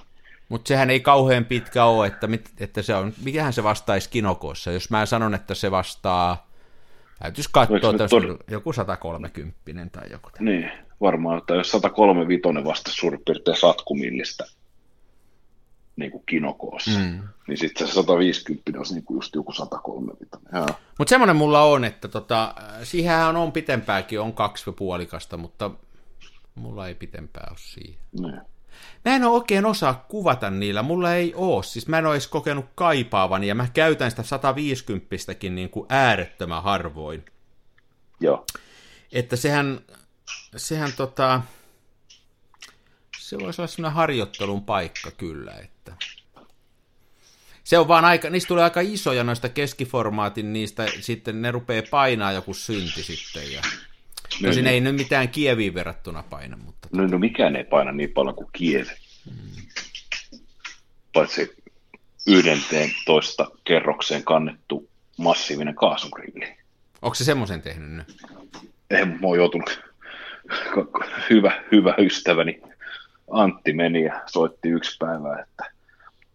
Mutta sehän ei kauhean pitkä ole, että se on, mikähän se vastaisi kinokossa, jos mä sanon, että se vastaa. Täytyisi katsoa joku 130 tai joku. Niin, varmaan, että jos 135 vasta suurin piirtein satkumillistä niin kuin kinokoossa, niin sitten se 150 olisi niin kuin just joku 135. Mutta semmoinen mulla on, että siihenhän on pitempääkin, on 2,5, mutta mulla ei pitempää ole siihen. Niin. Mä en oikein osaa kuvata niillä, mulla ei oo, siis mä en oo edes kokenut kaipaavani, ja mä käytän sitä 150-stäkin niin kuin äärettömän harvoin. Joo. Että sehän se voisi olla sellainen harjoittelun paikka kyllä, että se on vaan aika, niistä tulee aika isoja noista keskiformaatin, niistä sitten ne rupeaa painaa joku synti sitten, ja no siinä ei nyt mitään Kieviin verrattuna paina, mutta No mikään ei paina niin paljon kuin Kiev. Paitsi 11 kerrokseen kannettu massiivinen kaasugrilli. Onko se semmoisen tehnyt nyt? Ei, mä oon joutunut. Hyvä ystäväni Antti meni ja soitti yksi päivä, että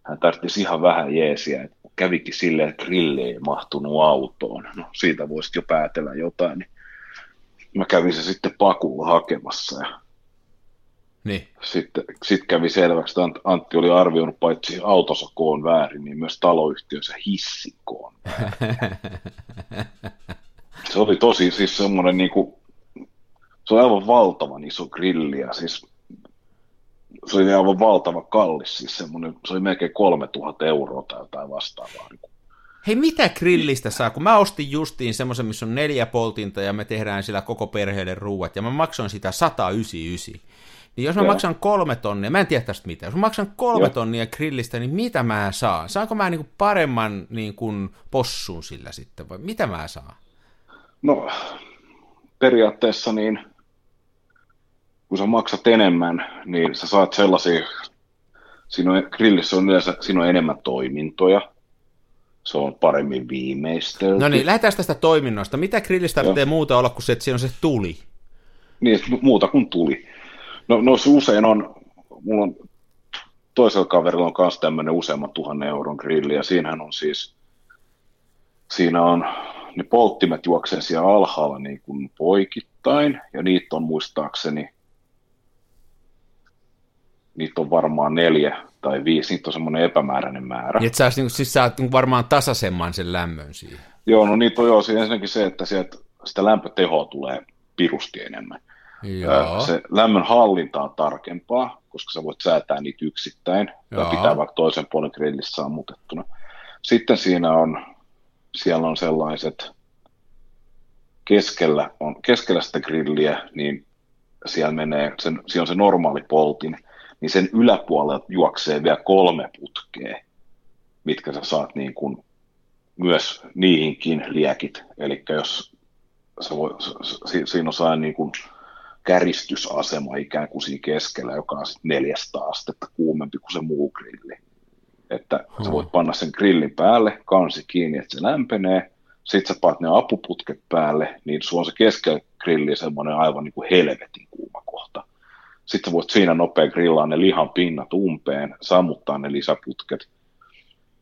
hän tarvitsisi ihan vähän jeesiä, että kävikin silleen, että grilli ei mahtunut autoon. No siitä voisit jo päätellä jotain, niin mä kävin se sitten pakulla hakemassa ja niin. Sitten kävi selväksi, että Antti oli arvioinut paitsi autonsa koon väärin, niin myös taloyhtiönsä hissikoon väärin. Se oli tosi siis semmoinen, niin kuin, se oli aivan valtavan iso grilli ja siis, se oli aivan valtava kallis, siis semmoinen, se oli melkein 3 000 euroa tai jotain vastaavaa. Hei, mitä grillistä saa? Kun mä ostin justiin semmoisen, missä on 4 poltinta ja me tehdään sillä koko perheelle ruuat ja mä maksan sitä 199. Niin jos mä maksan 3 tonnia, mä en tiedä tästä mitään, jos mä maksan 3 tonnia grillistä, niin mitä mä saan? Saanko mä niinku paremman niinku possun sillä sitten vai mitä mä saan? No periaatteessa niin, kun sä maksat enemmän, niin sä saat sellaisia, grillissä on yleensä siinä on enemmän toimintoja. Se on paremmin viimeistelty. No niin, lähdetään tästä toiminnosta. Mitä grillistä pitää muuta olla kuin se, että siinä on se tuli? Niin, muuta kuin tuli. No se usein on, mulla on toisella kaverilla on myös tämmöinen useamman 1000 euron grilli, ja siinä on ne polttimet juoksee siellä alhaalla niin kuin poikittain, ja niitä on muistaakseni, niitä on varmaan 4 tai 5, niitä on semmoinen epämääräinen määrä. Niin, että sä oot siis varmaan tasaisemman sen lämmön siihen. Joo, no niitä on joo, siis ensinnäkin se, että sieltä sitä lämpötehoa tulee pirusti enemmän. Joo. Se lämmön hallinta on tarkempaa, koska sä voit säätää niitä yksittäin, joo, tai pitää vaikka toisen puolen grillissä sammutettuna. Sitten siinä on, siellä on sellaiset, keskellä sitä grilliä, niin siellä menee, siellä on se normaali poltin, niin sen yläpuolella juoksee vielä 3 putkea, mitkä sä saat niin kuin myös niihinkin liekit. Eli jos siinä on sellainen niin kuin käristysasema ikään kuin siinä keskellä, joka on sitten 400 astetta kuumempi kuin se muu grilli. Että sä voit panna sen grillin päälle, kansi kiinni, että se lämpenee. Sitten sä paat ne apuputket päälle, niin sulla on se keskellä grilli semmoinen aivan niin kuin helvetin kuuma kohta. Sitten sä voit siinä nopea grillaa ne lihan pinnat umpeen, sammuttaa ne lisäputket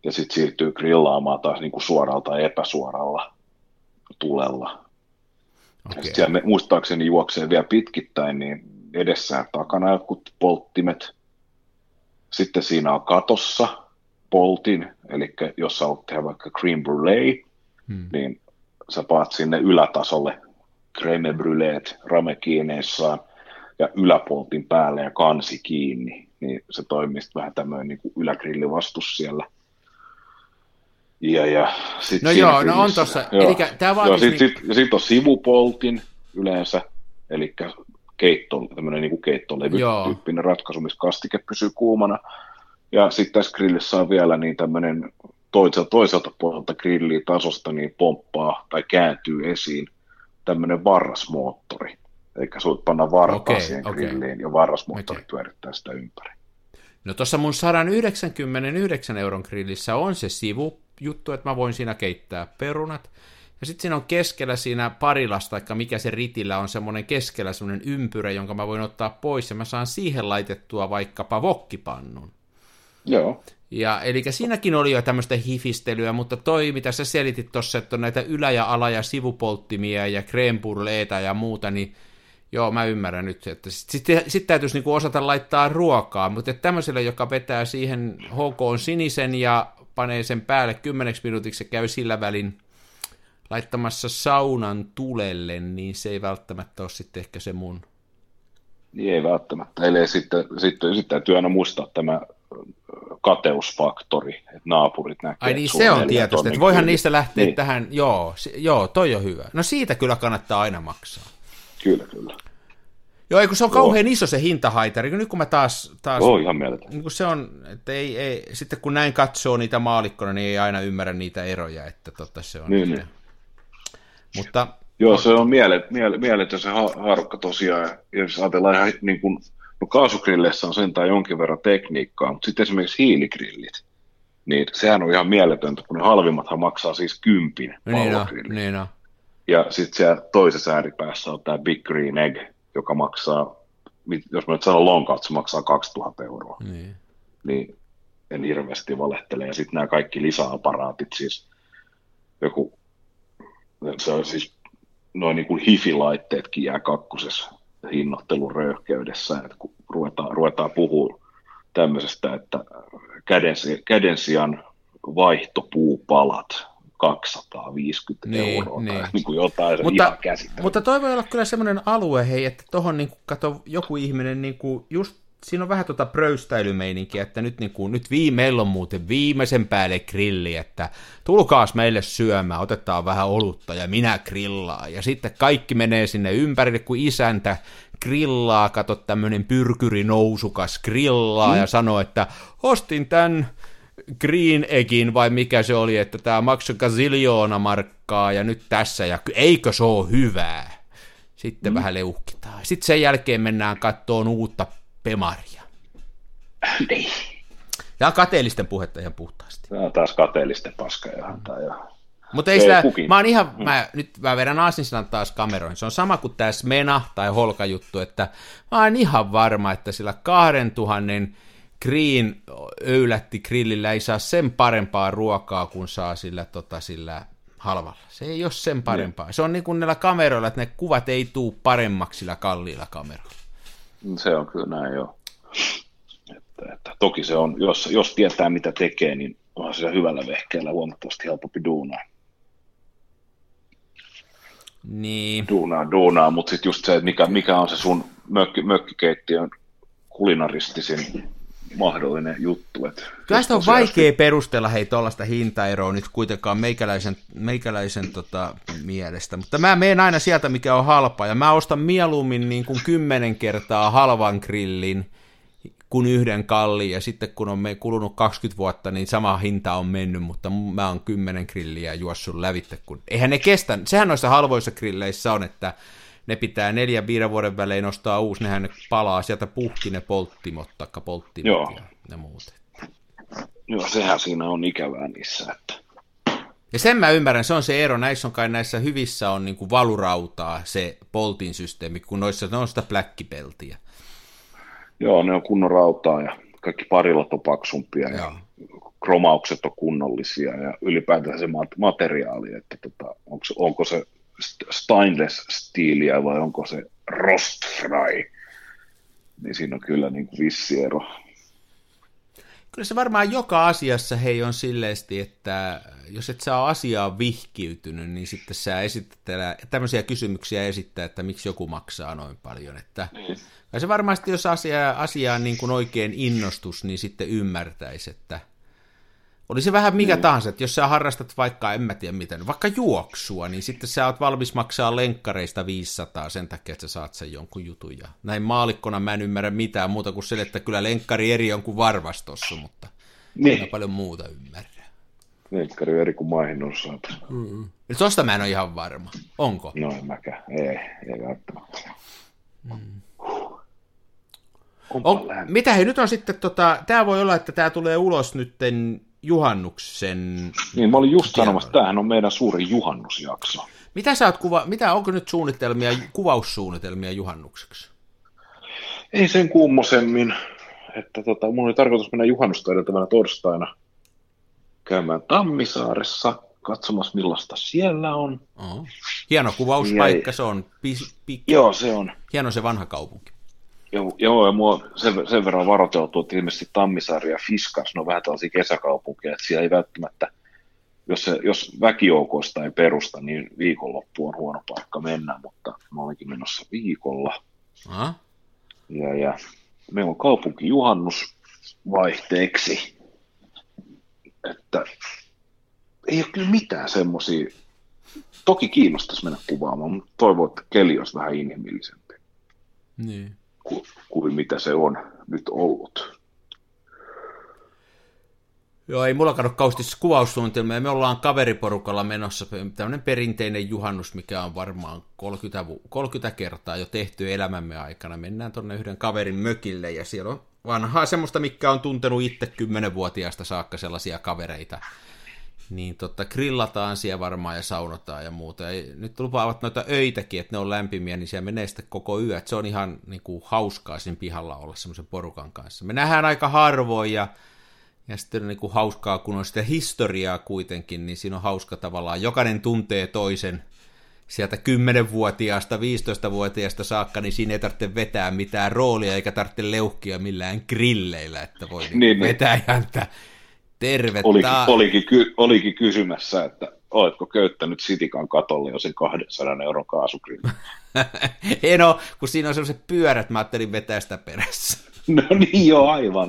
ja sitten siirtyy grillaamaan taas niin kuin suoralla tai epäsuoralla tulella. Okay. Sitten siellä muistaakseni juoksee vielä pitkittäin, niin edessään takana jotkut polttimet. Sitten siinä on katossa poltin, eli jos sä haluat tehdä vaikka crème brûlée, niin sä paat sinne ylätasolle crème brûlée ramekiineissaan ja yläpoltin päälle ja kansi kiinni, niin se toimii vähän tämmöinen niin kuin ylägrillivastus siellä. Ja sit no joo, grillissä, no on tossa. Elikkä tää vaatisi... Sitten on sivupoltin yleensä, eli tämmöinen niin kuin keittolevy-tyyppinen ratkaisu, missä kastike pysyy kuumana. Ja sitten tässä grillissä on vielä niin tämmöinen toiselta puolelta grilliä tasosta niin pomppaa tai kääntyy esiin tämmöinen varrasmoottori. Eli sinulta panna vartaa siihen grilliin ja varrasmoottori pyörittää sitä ympäri. No tuossa mun 199 € grillissä on se sivujuttu, että mä voin siinä keittää perunat. Ja sitten siinä on keskellä siinä parilasta, tai mikä se ritillä on, semmoinen keskellä semmoinen ympyrä, jonka mä voin ottaa pois, ja mä saan siihen laitettua vaikkapa vokkipannun. Joo. Ja eli siinäkin oli jo tämmöistä hifistelyä, mutta toi, mitä sä selitit tuossa, että on näitä ylä- ja ala- ja sivupolttimia ja crème brûléta ja muuta, niin joo, mä ymmärrän nyt, että sit täytyisi niinku osata laittaa ruokaa, mutta tämmöiselle, joka vetää siihen HK sinisen ja panee sen päälle 10 minuutiksi ja käy sillä välin laittamassa saunan tulelle, niin se ei välttämättä ole sitten ehkä se mun. Ei välttämättä, eli sitten täytyy aina muistaa tämä kateusfaktori, että naapurit näkee. Ai niin, se on tietysti, että voihan niistä lähteä niin tähän, joo, toi on hyvä. No siitä kyllä kannattaa aina maksaa. Kyllä. Joo, eikö se on kauhean iso se hintahaitari, nyt kun mä taas ihan mieletön. Kun se on, että ei, sitten kun näin katsoo niitä maalikkona, niin ei aina ymmärrä niitä eroja, että totta se on. Niin. Mutta, joo, se on mieletön se haarukka tosiaan, jos ajatellaan ihan niin kuin, no kaasugrilleissä on sentään jonkin verran tekniikkaa, mutta sitten esimerkiksi hiiligrillit, niin sehän on ihan mieletöntä, kun ne halvimmathan maksaa siis 10 pallogrillit. Niin on. Ja sitten siellä toisessa ääripäässä on tämä Big Green Egg, joka maksaa, jos mä nyt sanon lonkaat, se maksaa 2 000 €. Niin en hirveästi valehtele. Ja sitten nämä kaikki lisäaparaatit, siis se on siis noin niin kuin hifi-laitteetkin jää kakkosessa hinnoittelun röyhkeydessä, että kun ruvetaan puhua tämmöisestä, että käden sijaan vaihtopuupalat, 250 €. Tai niin kuin jotain, ihan käsittämätöntä. Mutta toi voi olla kyllä semmoinen alue, hei, että tuohon niin kato joku ihminen, niin kuin, just siinä on vähän tuota pröystäilymeininkiä, että nyt meillä on muuten viimeisen päälle grilli, että tulkaas meille syömään, otetaan vähän olutta ja minä grillaan. Ja sitten kaikki menee sinne ympärille, kun isäntä grillaa, kato tämmöinen pyrkyrinousukas grillaa ja sanoo, että ostin tämän Green Eggin, vai mikä se oli, että tämä maksoi gaziljoona markkaa ja nyt tässä, ja eikö se ole hyvää? Sitten vähän leuhkitaan. Sitten sen jälkeen mennään kattoon uutta pemaria. Niin. Ja kateellisten puhetta ihan puhtaasti. Tämä on taas kateellisten paskaa. Mutta ei sitä, mä vedän aasinsillan taas kameroihin. Se on sama kuin tämä Smena tai Holka-juttu, että mä oon ihan varma, että sillä 2000 Green öylätti grillillä ei saa sen parempaa ruokaa kuin saa sillä halvalla. Se ei ole sen parempaa. Se on niin kuin näillä kameroilla, että ne kuvat ei tule paremmaksi sillä kalliilla kameroilla. Se on kyllä näin, joo. Että toki se on, jos tietää mitä tekee, niin onhan se hyvällä vehkeellä huomattavasti helpompi duunaa. Niin. Duunaa, mutta sitten just se, että mikä on se sun mökkikeittiön kulinaristisin mahdollinen juttu. Kyllä sitä on vaikea perustella hei tuollaista hintaeroa nyt kuitenkaan meikäläisen mielestä, mutta mä menen aina sieltä, mikä on halpaa, ja mä ostan mieluummin niin kuin 10 kertaa halvan grillin kuin yhden kalliin, ja sitten kun on kulunut 20 vuotta, niin sama hinta on mennyt, mutta mä oon 10 grilliä juossut lävitse, kun eihän ne kestä, sehän noissa halvoissa grilleissä on, että ne pitää 4-5 vuoden välein nostaa uusi, nehän ne palaa sieltä puhki ne polttimot, taikka polttimot ja ne muut. Joo, sehän siinä on ikävää niissä. Että. Ja sen mä ymmärrän, se on se ero, näissä on kai näissä hyvissä on niinku valurautaa se poltin systeemi, kun noissa on sitä pläkkipeltiä. Joo, ne on kunnon rautaa ja kaikki parilat on paksumpia ja kromaukset on kunnollisia ja ylipäätään se materiaali, että onko se stainless steelia vai onko se rost fry, niin siinä on kyllä niin kuin vissi ero. Kyllä se varmaan joka asiassa hei on silleesti, että jos et saa asiaa vihkiytynyt, niin sitten sä tämmöisiä kysymyksiä esittää, että miksi joku maksaa noin paljon. Että se varmasti, jos asiaan niin kuin oikein innostus, niin sitten ymmärtäisi, että oli se vähän mikä tahansa, että jos sä harrastat vaikka, en mä tiedä mitä, vaikka juoksua, niin sitten sä oot valmis maksaa lenkkareista 500 sen takia, että sä saat sen jonkun jutun. Ja näin maalikkona mä en ymmärrä mitään muuta kuin se, että kyllä lenkkari eri on kuin varvastossa, mutta en paljon muuta ymmärrä. Lenkkari eri kuin maihin on saatu. Mm-hmm. Tosta mä en ole ihan varma. Onko? No en mäkään. Ei välttämättä. Mm. Mitä hei, nyt on sitten, tää voi olla, että tää tulee ulos nytten juhannuksen. Niin, mä olin just sanomassa, että tämähän on meidän suuri juhannusjakso. Onko nyt suunnitelmia, kuvaussuunnitelmia juhannukseksi? Ei sen kummosemmin, että mun oli tarkoitus mennä juhannusta edeltävänä torstaina käymään Tammisaaressa, katsomassa millaista siellä on. Oho. Hieno kuvauspaikka, se on. Joo, se on. Hieno se vanha kaupunki. Joo, ja mua sen verran varoiteltu, että ilmeisesti Tammisaari ja Fiskars, ne on vähän tällaisia kesäkaupunkeja, että siellä ei välttämättä, jos väkijoukoista ei perusta, niin viikonloppu on huono paikka mennä, mutta mä olinkin menossa viikolla. Aha. Ja meillä on kaupunkijuhannus vaihteeksi, että ei ole kyllä mitään semmoisia, toki kiinnostaisi mennä kuvaamaan, mutta toivon, että keli olisi vähän inhimillisempi. Niin. Kuin mitä se on nyt ollut. Joo, ei mulla katsota kauheasti kuvaussuunnitelmia. Me ollaan kaveriporukalla menossa tämmöinen perinteinen juhannus, mikä on varmaan 30 kertaa jo tehty elämämme aikana. Mennään tuonne yhden kaverin mökille ja siellä on vanhaa semmoista, mikä on tuntenut itse 10-vuotiaasta saakka sellaisia kavereita. Niin grillataan siellä varmaan ja saunotaan ja muuta. Ja nyt lupaavat noita öitäkin, että ne on lämpimiä, niin siellä menee sitten koko yö. Et se on ihan niin kuin hauskaa sen pihalla olla semmoisen porukan kanssa. Me nähdään aika harvoin ja sitten on niin kuin hauskaa, kun on sitä historiaa kuitenkin, niin siinä on hauska tavallaan. Jokainen tuntee toisen sieltä 10-vuotiaasta, 15-vuotiaasta saakka, niin siinä ei tarvitse vetää mitään roolia eikä tarvitse leuhkia millään grilleillä, että voi vetää ihan. Olikin kysymässä, että oletko köyttänyt sitikan katolle jo sen 200 € kaasugrillin? En ole, kun siinä on sellaiset pyörät, mä ajattelin vetää sitä perässä. No niin joo, aivan.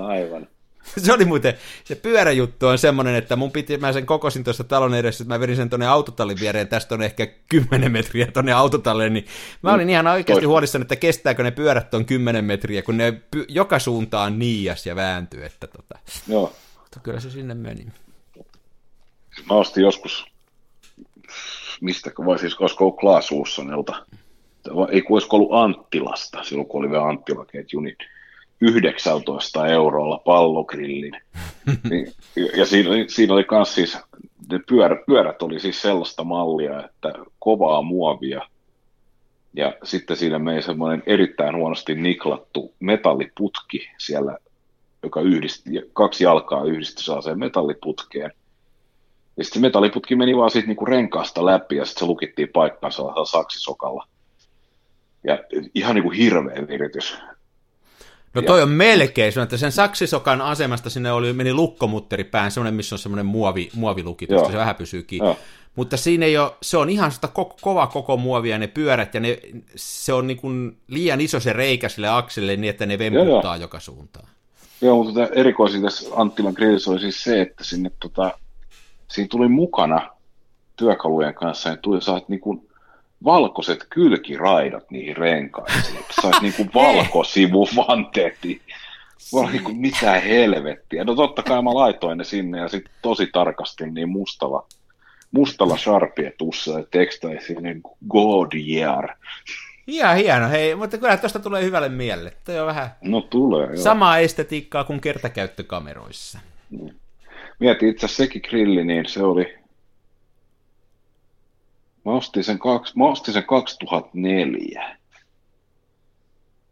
Se oli muuten, se pyöräjuttu on semmoinen, että mä sen kokosin tuosta talon edessä, että mä vedin sen tuonne autotallin viereen, tästä on ehkä 10 metriä tuonne autotallille, niin mä olin ihan oikeasti huolissani, että kestääkö ne pyörät tuon 10 metriä, kun ne joka suuntaan niias ja vääntyy, että Joo. Kyllä se sinne meni. Mä ostin joskus, olisiko ollut Klaas Ussonelta, ei kun olisiko ollut Anttilasta, silloin kun oli vielä Anttilaketjunit, 19 € pallogrillin. ja siinä oli kans siis, ne pyörät oli siis sellaista mallia, että kovaa muovia, ja sitten siinä meni semmoinen erittäin huonosti niklattu metalliputki siellä, joka kaksi jalkaa yhdistyi sellaiseen metalliputkeen, Ja sitten se metalliputki meni vaan siitä niinku renkaasta läpi ja sitten se lukittiin paikkansa saksisokalla. Ja ihan niinku hirveä viritys. No toi on melkein, että sen saksisokan asemasta sinne meni lukkomutteri päähän, semmoinen, missä on semmoinen muoviluki, josta se vähän pysyy kiinni. Joo. Mutta siinä ei ole, se on ihan sitä kova koko muovia ne pyörät, ja se on niin kuin liian iso se reikä sille akselille niin, että ne vemputtaa joka suuntaan. Joo, mutta erikoisin tässä Anttilan kriisissä oli siis se, että sinne, siinä tuli mukana työkalujen kanssa, ja saat niin kuin valkoiset kylkiraidat niihin renkaisiin, että saisi niin kuin valkosivuvanteet. Voi niin kuin mitä helvettiä. No totta kai mä laitoin ne sinne, ja sitten tosi tarkasti niin mustalla sharpietussa, että tekstaisiin niin kuin Goodyear. Ihan hieno, hei, mutta kyllä tuosta tulee hyvälle mielelle. Toi on vähän samaa estetiikkaa kuin kertakäyttökameroissa. Niin. Mietin itse asiassa sekin grilli, niin se oli... Mä ostin sen 2004,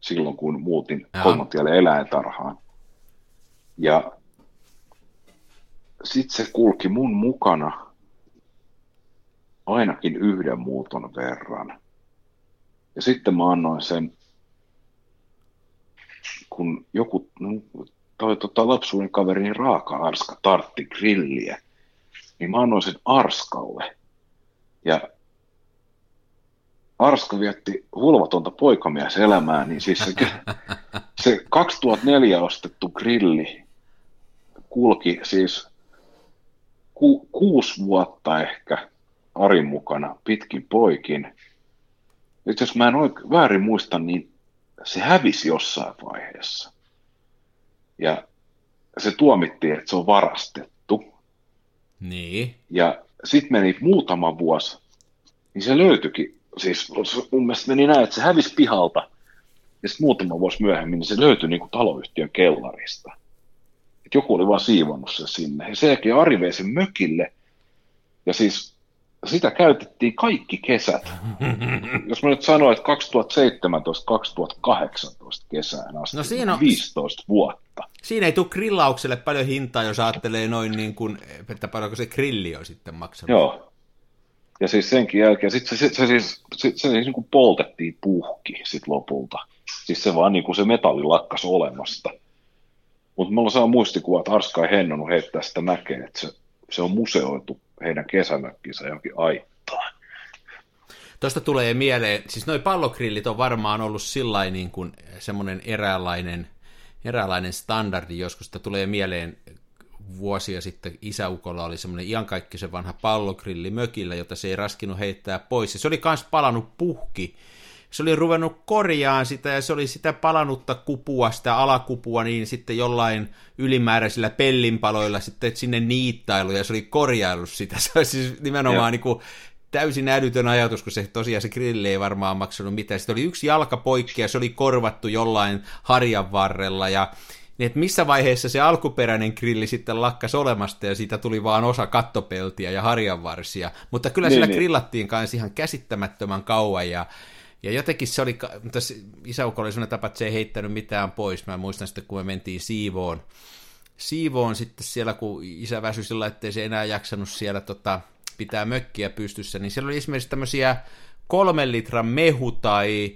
silloin kun muutin Kolmantialle eläintarhaan. Ja sitten se kulki mun mukana ainakin yhden muuton verran. Ja sitten mä annoin sen, kun joku lapsuuden kaverini raaka-arska tartti grilliä, niin mä annoin sen Arskalle. Ja Arska vietti hulvatonta poikamieselämää, niin siis se 2004 ostettu grilli kulki siis 6 vuotta ehkä Arin mukana pitkin poikin. Nyt jos mä en väärin muista, niin se hävisi jossain vaiheessa. Ja se tuomittiin, että se on varastettu. Niin. Ja sitten meni muutama vuosi, niin se löytyikin. Siis mun mielestä meni näin, että se hävisi pihalta, ja sitten muutama vuosi myöhemmin niin se löytyi niin kuin taloyhtiön kellarista. Et joku oli vaan siivannut sen sinne. Ja sen jälkeen Ari vei sen mökille, ja siis sitä käytettiin kaikki kesät. Jos mä nyt sanoin, että 2017-2018 kesään asti, no siinä on 15 vuotta. Siinä ei tule grillaukselle paljon hintaa, jos ajattelee noin niin kuin, että paljonko se grilli on sitten maksanut. Joo. Ja siis senkin jälkeen, se niin kuin poltettiin puhki sit lopulta. Siis se vaan niin kuin se metalli lakkas olemasta. Mutta mulla saa muistikuva, että Arska ei hennonut heittää sitä mäkeä, että se on museoitu heidän kesämökkinsä johonkin aittaan. Tuosta tulee mieleen, siis noi pallogrillit on varmaan ollut sillain niin kuin semmoinen eräänlainen standardi joskus, että tulee mieleen vuosia sitten isäukolla oli semmoinen iankaikkisen vanha pallogrilli mökillä, jota se ei raskinut heittää pois. Ja se oli myös palanut puhki. Se oli ruvennut korjaan sitä ja se oli sitä palanutta kupua, sitä alakupua, niin sitten jollain ylimääräisillä pellinpaloilla sitten sinne niittailu ja se oli korjaillut sitä. Se oli siis nimenomaan niin kuin täysin älytön ajatus, kun se tosiaan se grilli ei varmaan maksanut mitään. Sitten oli yksi jalka poikki ja se oli korvattu jollain harjan varrella ja niin että missä vaiheessa se alkuperäinen grilli sitten lakkasi olemasta ja siitä tuli vaan osa kattopeltiä ja harjanvarsia, mutta kyllä niin, sillä grillattiin kanssa ihan käsittämättömän kauan ja jotenkin se oli, mutta isäukko oli sellainen tapa, että se ei heittänyt mitään pois, mä muistan sitten kun me mentiin siivoon sitten siellä kun isä väsyi sillä, ettei se enää jaksanut siellä pitää mökkiä pystyssä, niin siellä oli esimerkiksi tämmöisiä 3 litran mehu tai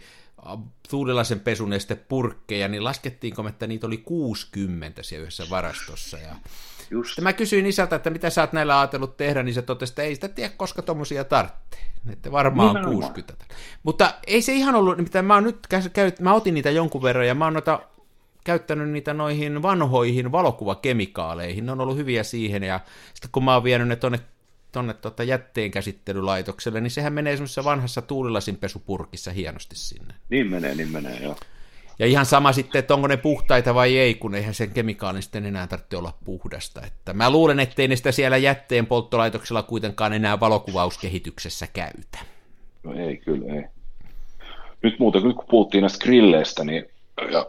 tuulilaisen pesuneste purkkeja, niin laskettiinko me, että niitä oli 60 siellä yhdessä varastossa. Ja mä kysyin isältä, että mitä sä oot näillä ajatellut tehdä, niin se totesi, että ei sitä tiedä, koska tommosia tarvitsee. Että varmaan niin 60. Mutta ei se ihan ollut, mitä mä oon nyt mä otin niitä jonkun verran ja mä oon käyttänyt niitä noihin vanhoihin valokuvakemikaaleihin. Ne on ollut hyviä siihen ja sitten kun mä oon vienyt ne tonne jätteenkäsittelylaitokselle, niin sehän menee semmoisessa vanhassa tuulilasinpesupurkissa hienosti sinne. Niin menee, joo. Ja ihan sama sitten, että onko ne puhtaita vai ei, kun eihän sen kemikaalin sitten enää tarvitse olla puhdasta. Että mä luulen, ettei ne sitä siellä jätteen polttolaitoksella kuitenkaan enää valokuvauskehityksessä käytä. No ei, kyllä ei. Nyt muuten, kun puhuttiin näistä grilleistä, niin ja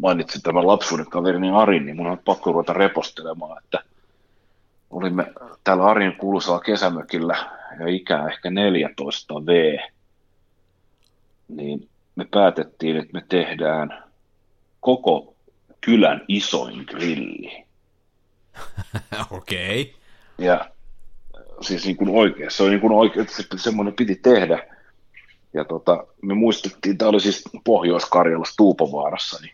mainitsin tämän lapsuuden kaverini Arin, niin mun on pakko ruveta repostelemaan, että olimme täällä Arin kuuluisalla kesämökillä ja ikää ehkä 14 V, niin me päätettiin, että me tehdään koko kylän isoin grilli. Okei. Ja siis niin kuin oikein. Se oli niin kuin oikein, että semmoinen piti tehdä. Ja me muistettiin, tämä oli siis Pohjois-Karjalassa Tuupovaarassa, niin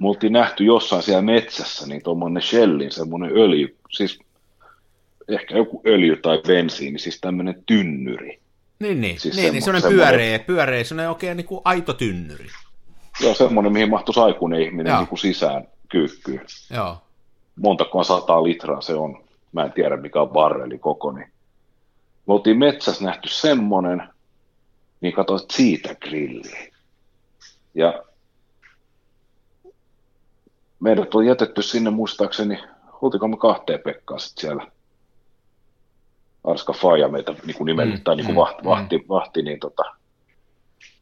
me oltiin nähty jossain siellä metsässä niin tuommoinen Shellin semmoinen öljy, siis ehkä joku öljy tai bensiini, siis tämmöinen tynnyri. Niin, siis niin semmoinen pyöreä, semmoinen oikein niin kuin aito tynnyri. Joo, semmoinen, mihin mahtuisi aikuinen ihminen niin kuin sisään kyykkyyn. Joo. Montakoon 100 litraa se on, mä en tiedä mikä on barreli koko, niin me oltiin metsässä nähty semmoinen, niin katsoin siitä grilliin. Ja meidät oli jätetty sinne muistaakseni, oltiko me 2 Pekkaa sitten siellä. Arska Faija meitä niin nimellä tai niin vahti, niin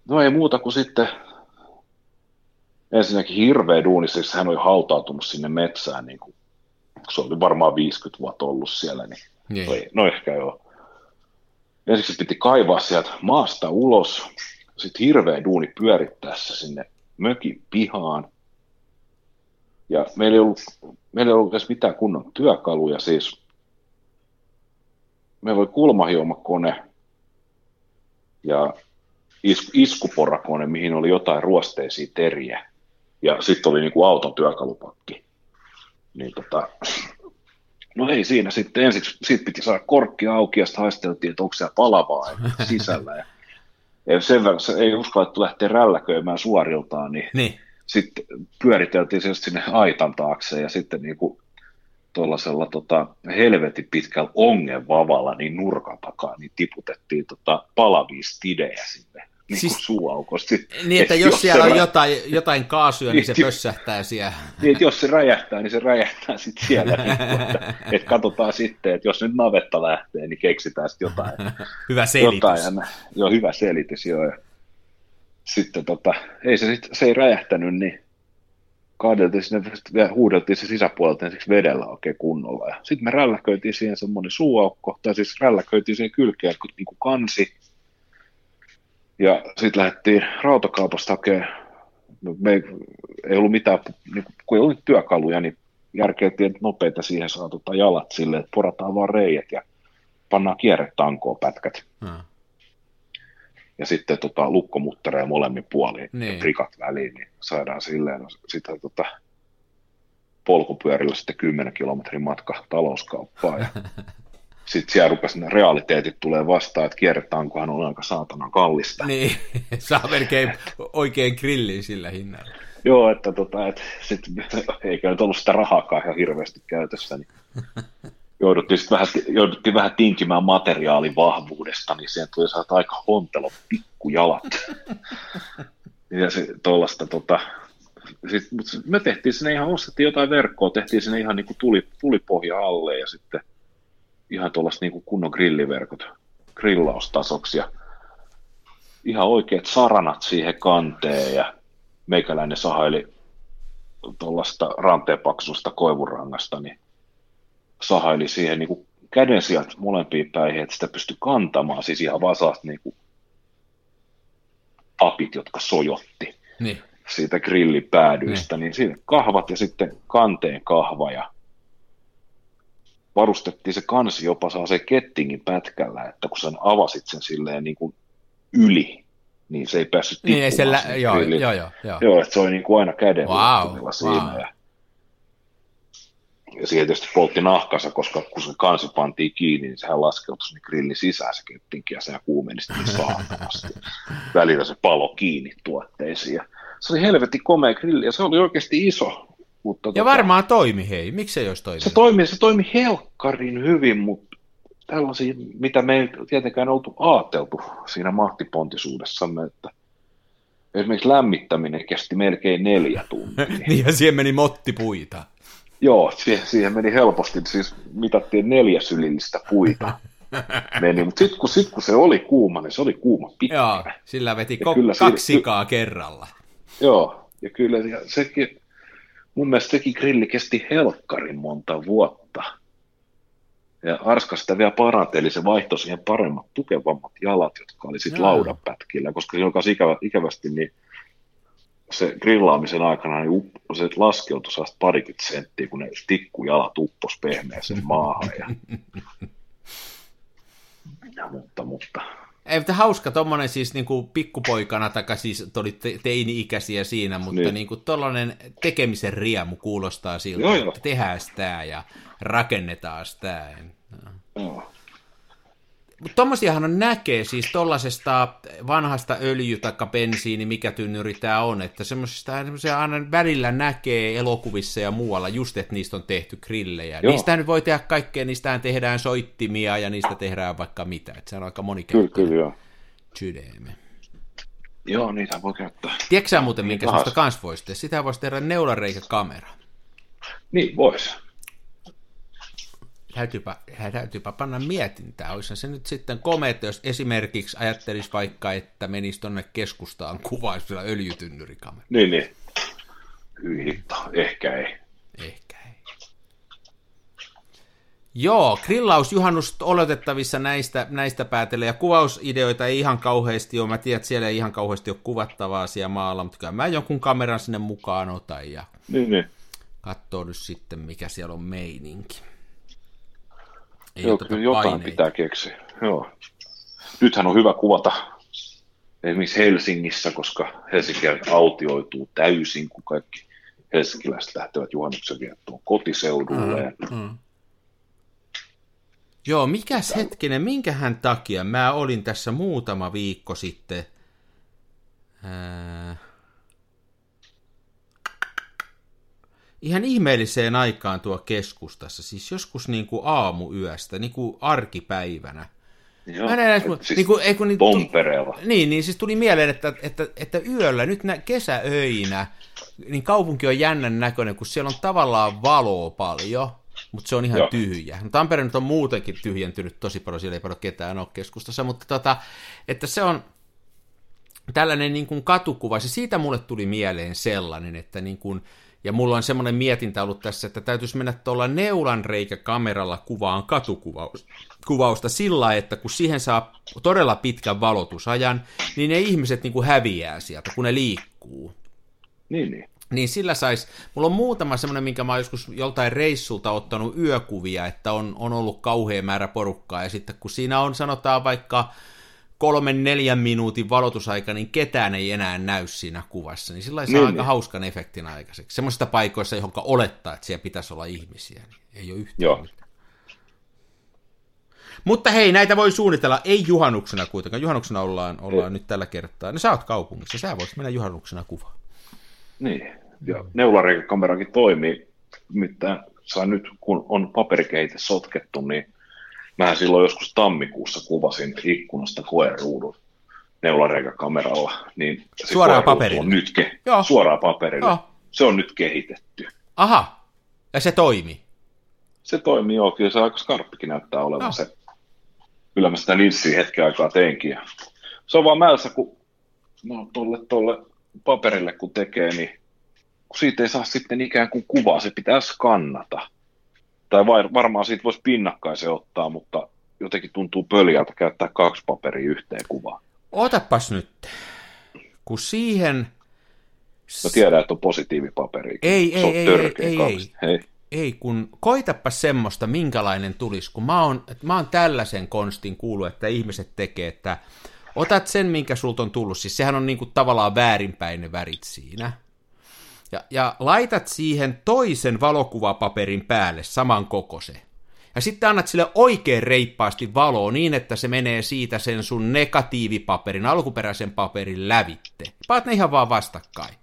no ei muuta kuin sitten ensinnäkin hirveä duuni, siis hän oli hautautunut sinne metsään, niin kuin, se oli varmaan 50 vuotta ollut siellä, niin ehkä joo. Ensiksi piti kaivaa sieltä maasta ulos, sitten hirveä duuni pyörittää se sinne mökin pihaan. Ja meillä ei ollut edes mitään kunnon työkaluja, siis meillä oli kulmahiomakone ja iskuporakone, mihin oli jotain ruosteisia teriä. Ja sitten oli niinku auton työkalupakki. Niin no ei siinä sitten, ensiksi siitä piti saada korkki auki ja sitten haisteltiin, että onko siellä palavaa sisällä. Ja sen verran se ei uskallettu lähteä rälläköimään suoriltaan, niin sitten pyöriteltiin se sinne aitan taakse ja sitten niinku tuollaisella helvetin pitkällä ongenvavalla niin nurkan takaa niin tiputettiin palavia stidejä sinne niin siis, suuaukosta. Niin, että jos siellä on jotain kaasuja, niin se pössähtää siellä. Niin, että jos se räjähtää, niin se räjähtää sitten siellä. että katsotaan sitten, että jos nyt navetta lähtee, niin keksitään sitten jotain. Hyvä selitys. Hyvä selitys, joo. Ja sitten se ei räjähtänyt, niin kaadeltiin sinne, huudeltiin se sisäpuolelta ensiksi vedellä oikein kunnolla. Sitten me rälläköitiin siihen semmoinen suuaukko, tai siis rälläköitiin siihen kylkeen niin kuin kansi. Ja sitten lähdettiin rautakaupasta hakemaan, ei ollut mitään, niin kun ei ollut työkaluja, niin järkeiltiin nopeita siihen saa jalat silleen, että porataan vaan reijät ja pannaan kierretankoon pätkät. Ja sitten lukkomuttereja molemmin puolin ja prikat väliin, niin saadaan silleen sitä polkupyörillä sitten 10 kilometrin matka talouskauppaan. Sitten siellä rupesi ne realiteetit tulee vastaan, että kierretankohan on aika saatanan kallista. Niin, saa melkein oikein grillin sillä hinnalla. Joo, että sit, eikä nyt ollut sitä rahaakaan ihan hirveästi käytössä, niin jouduttiin vähän tinkimään materiaalin vahvuudesta, niin siihen tuli saada aika hontelo pikkujalat. ja se tuollaista me tehtiin sinne ihan, ostettiin jotain verkkoa, tehtiin sinne ihan niin kuin tulipohja alle ja sitten ihan tuollaiset niin kunnon grilliverkot grillaustasoksi ja ihan oikeat saranat siihen kanteen ja meikäläinen sahaili tuollaista ranteen paksusta koivurangasta, niin sahaili siihen niin käden sieltä molempiin päihin, että sitä pystyi kantamaan, siis ihan vasaat niin apit, jotka sojotti siitä grillipäädyistä, niin siinä kahvat ja sitten kanteen kahva ja varustettiin se kansi jopa se kettingin pätkällä, että kun sen avasit sen silleen niin kuin yli, niin se ei päässyt tippumaan. Niin joo, että se oli niin kuin aina käden liikkumilla siinä. Ja siihen tietysti poltti nahkansa, koska kun se kansi pantiin kiinni, niin sehän laskeutui niin grillin sisään se kettinki ja sehän kuumeni sitten saatavasti. Välillä se palo kiinni tuotteisiin. Se oli helvetin komea grilli ja se oli oikeasti iso. Mutta ja varmaan toimi, hei. Miksi ei olisi toiminut? Se toimi helkkarin hyvin, mutta tällaisia, mitä me ei tietenkään oltu ajateltu siinä mahtipontisuudessamme, että esimerkiksi lämmittäminen kesti melkein 4 tuntia. niin ja siihen meni mottipuita. Joo, siihen meni helposti, siis mitattiin 4 sylillistä puita. meni, mutta sitten kun se oli kuuma, niin se oli kuuma pitkä. Joo, sillä veti 2 sikaa kerralla. Joo, ja kyllä sekin. Mun mielestä sekin grilli kesti helkkarin monta vuotta. Ja Arska sitä vielä paranteli, se vaihtoi siihen paremmat, tukevammat jalat, jotka oli sitten laudanpätkillä, koska joka ikävästi niin se grillaamisen aikana niin se laskeutui saasta parikymmentä senttiä, kun ne tikkujalat upposi pehmeäseen maahan. Ja mutta... Ei, mutta hauska tommonen siis niinku pikkupoikana, tai siis oli teini-ikäisiä siinä, mutta niin. Niinku tollainen tekemisen riemu kuulostaa siltä, joo. että tehdään sitä ja rakennetaan sitä. Joo. Mutta tommosiahan on näkee siis tollasesta vanhasta öljy- tai bensiini, mikä tynnyri tää on, että semmoisista aina välillä näkee elokuvissa ja muualla just, että niistä on tehty grillejä. Joo. Niistähän nyt voi tehdä kaikkea, niistähän tehdään soittimia ja niistä tehdään vaikka mitä, että se on aika monikäyttöinen. Kyllä, joo. Sydäme. Joo, niitä voi käyttää. Tiedätkö sä muuten, minkä semmoista kans voisi tehdä? Sitä voisi tehdä neulareikäkamera. Niin, voisi. Täytyypä panna mietintää. Olisihan se nyt sitten komeita, jos esimerkiksi ajattelisi vaikka, että menisi tuonne keskustaan kuvaan sillä öljytynnyrikameralla. Niin. Hyvittää. Ehkä ei. Joo, grillausjuhannus oletettavissa näistä päätellä, ja kuvausideoita ei ihan kauheasti ole. Mä tiedän, että siellä ei ihan kauheasti ole kuvattavaa siellä maalla, mutta kyllä mä jonkun kameran sinne mukaan otan ja katsoo nyt sitten, mikä siellä on meininki. Joo, kyllä jotain pitää keksiä. Joo. Nythän on hyvä kuvata esimerkiksi Helsingissä, koska Helsinki autioituu täysin, kun kaikki helsinkiläiset lähtevät juhannuksen viettoon kotiseudulleen. Joo, mikäs hetkinen, minkähän takia? Mä olin tässä muutama viikko sitten. Ihan ihmeelliseen aikaan tuo keskustassa, siis joskus niin kuin aamuyöstä, niin kuin arkipäivänä. Joo, siis Tampereella. Niin, siis tuli mieleen, että yöllä, nyt kesäöinä, niin kaupunki on jännän näköinen, kun siellä on tavallaan valoa paljon, mutta se on ihan tyhjä. No, Tampere nyt on muutenkin tyhjentynyt tosi paljon, siellä ei paljon ketään ole keskustassa, mutta että se on... Tällainen niin kuin katukuva, se siitä mulle tuli mieleen sellainen, että niin kuin, ja mulla on semmoinen mietintä ollut tässä, että täytyisi mennä tuolla neulanreikäkameralla kuvaan katukuvausta sillä lailla, että kun siihen saa todella pitkän valotusajan, niin ne ihmiset niin kuin häviää sieltä, kun ne liikkuu. Niin. Niin sillä sais, mulla on muutama semmoinen, minkä mä oon joskus joltain reissulta ottanut yökuvia, että on ollut kauhea määrä porukkaa, ja sitten kun siinä on sanotaan vaikka 3-4 minuutin valotusaika, niin ketään ei enää näy siinä kuvassa, niin sillä saa aika hauskan efektin aikaiseksi. Semmoisista paikoissa, johon olettaa, että siellä pitäisi olla ihmisiä, niin ei ole yhtään. Mutta hei, näitä voi suunnitella, ei juhannuksena kuitenkaan. Juhannuksena ollaan nyt tällä kertaa. No sä oot kaupungissa, sä voisit mennä juhannuksena kuvaan. Niin, ja neulareikäkamerakin toimii. Mitä saa nyt, kun on paperikeite sotkettu, niin mä silloin joskus tammikuussa kuvasin ikkunasta koeruudun neulareikakameralla. Niin suoraan paperille? Suoraan paperille. Joo. Se on nyt kehitetty. Aha, ja se toimii? Se toimii, joo. Kyllä se aika skarppikin näyttää olevan se. Kyllä mä sitä linssiä hetken aikaa teinkin. Se on vaan mälsä, kun no, tolle paperille kun tekee, niin kun siitä ei saa sitten ikään kuin kuvaa, se pitää skannata. Tai varmaan siitä voisi pinnakkaisen ottaa, mutta jotenkin tuntuu pöljältä käyttää 2 paperia yhteen kuvaan. Otapas nyt, kun siihen... Mä tiedän, että on positiivipaperi. Ei, kun koitapa semmoista, minkälainen tulisi, kun mä oon tällaisen konstin kuullut, että ihmiset tekee, että otat sen, minkä sulta on tullut. Siis sehän on niinku tavallaan väärinpäin ne värit siinä. Ja laitat siihen toisen valokuvapaperin päälle saman kokoisen. Ja sitten annat sille oikein reippaasti valoa niin, että se menee siitä sen sun negatiivipaperin, alkuperäisen paperin lävitte. Paat ne ihan vaan vastakkain.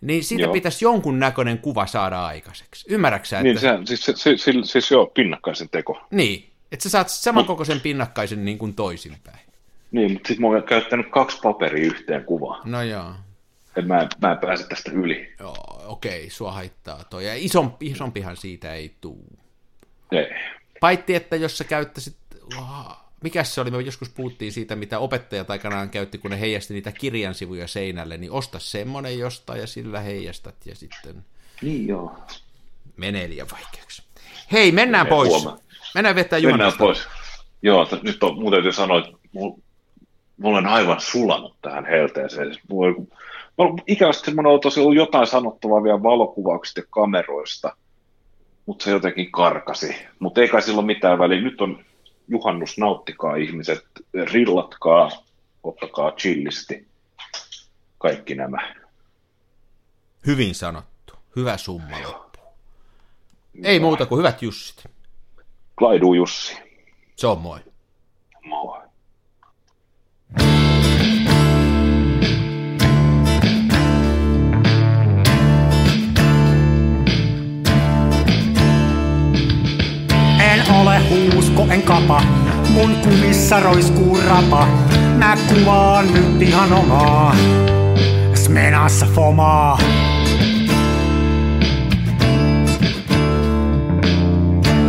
Niin siitä pitäisi jonkun näköinen kuva saada aikaiseksi. Ymmärräksä, että... Niin, pinnakkaisen teko. Niin, että sä saat saman kokoisen pinnakkaisen niin kuin toisinpäin. Niin, mutta sitten mä oon käyttänyt 2 paperia yhteen kuvaan. No joo. Mä en pääse tästä yli. Joo, okei, sua haittaa toi. Ja isompihan siitä ei tuu. Ei. Paitsi, että jos sä käyttäisit... Mikäs se oli? Me joskus puhuttiin siitä, mitä opettajat aikanaan käytti, kun ne heijasti niitä kirjansivuja seinälle, niin osta semmonen jostain ja sillä heijastat ja sitten... Niin joo. Menee liian vaikeaksi. Hei, mennään pois. Huomaan. Mennään vettää juhannusta. Mennään pois. Joo, nyt on, mun täytyy sanoa, että mulla on aivan sulanut tähän helteeseen. No, ikävästi minun on tosi ollut jotain sanottavaa vielä valokuvauksista ja kameroista, mutta se jotenkin karkasi. Mutta ei kai sillä ole mitään väliä. Nyt on juhannus, nauttikaa ihmiset, rillatkaa, ottakaa chillisti, kaikki nämä. Hyvin sanottu, hyvä summa loppuun. Ei muuta kuin hyvät jussit. Laiduu Jussi. Se on moi. Moi. En ole huusko, en kapa, mun kumissa roiskuu rapa. Mä kuvaan nyt ihan omaa, smenassa fomaa.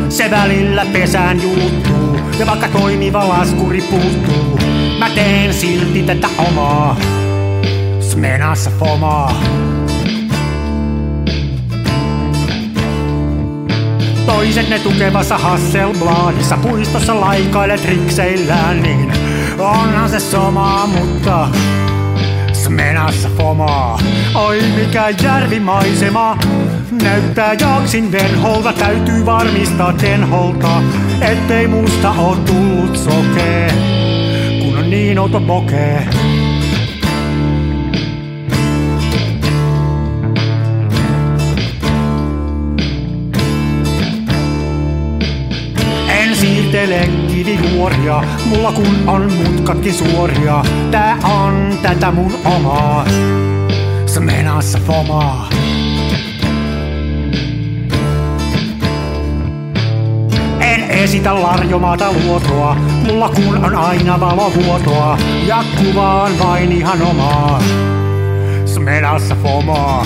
Se välillä pesään juuttuu, ja vaikka toimiva laskuri puuttuu, mä teen silti tätä omaa, smenassa fomaa. Toiset ne tukevassa Hasselbladissa puistossa laikaile trikseillään, niin onhan se sama, mutta smenassa fomaa. Oi mikä järvimaisema, näyttää jaksin venholta, täytyy varmistaa tenholta, ettei musta oo tullut sokee, kun on niin outo pokee. Siirtele kivijuoria, mulla kun on mutkatkin suoria. Tää on tätä mun omaa, smenassa fomaa. En esitä larjomaata luotoa, mulla kun on aina valovuotoa. Ja kuvaan vain ihan omaa, smenassa fomaa.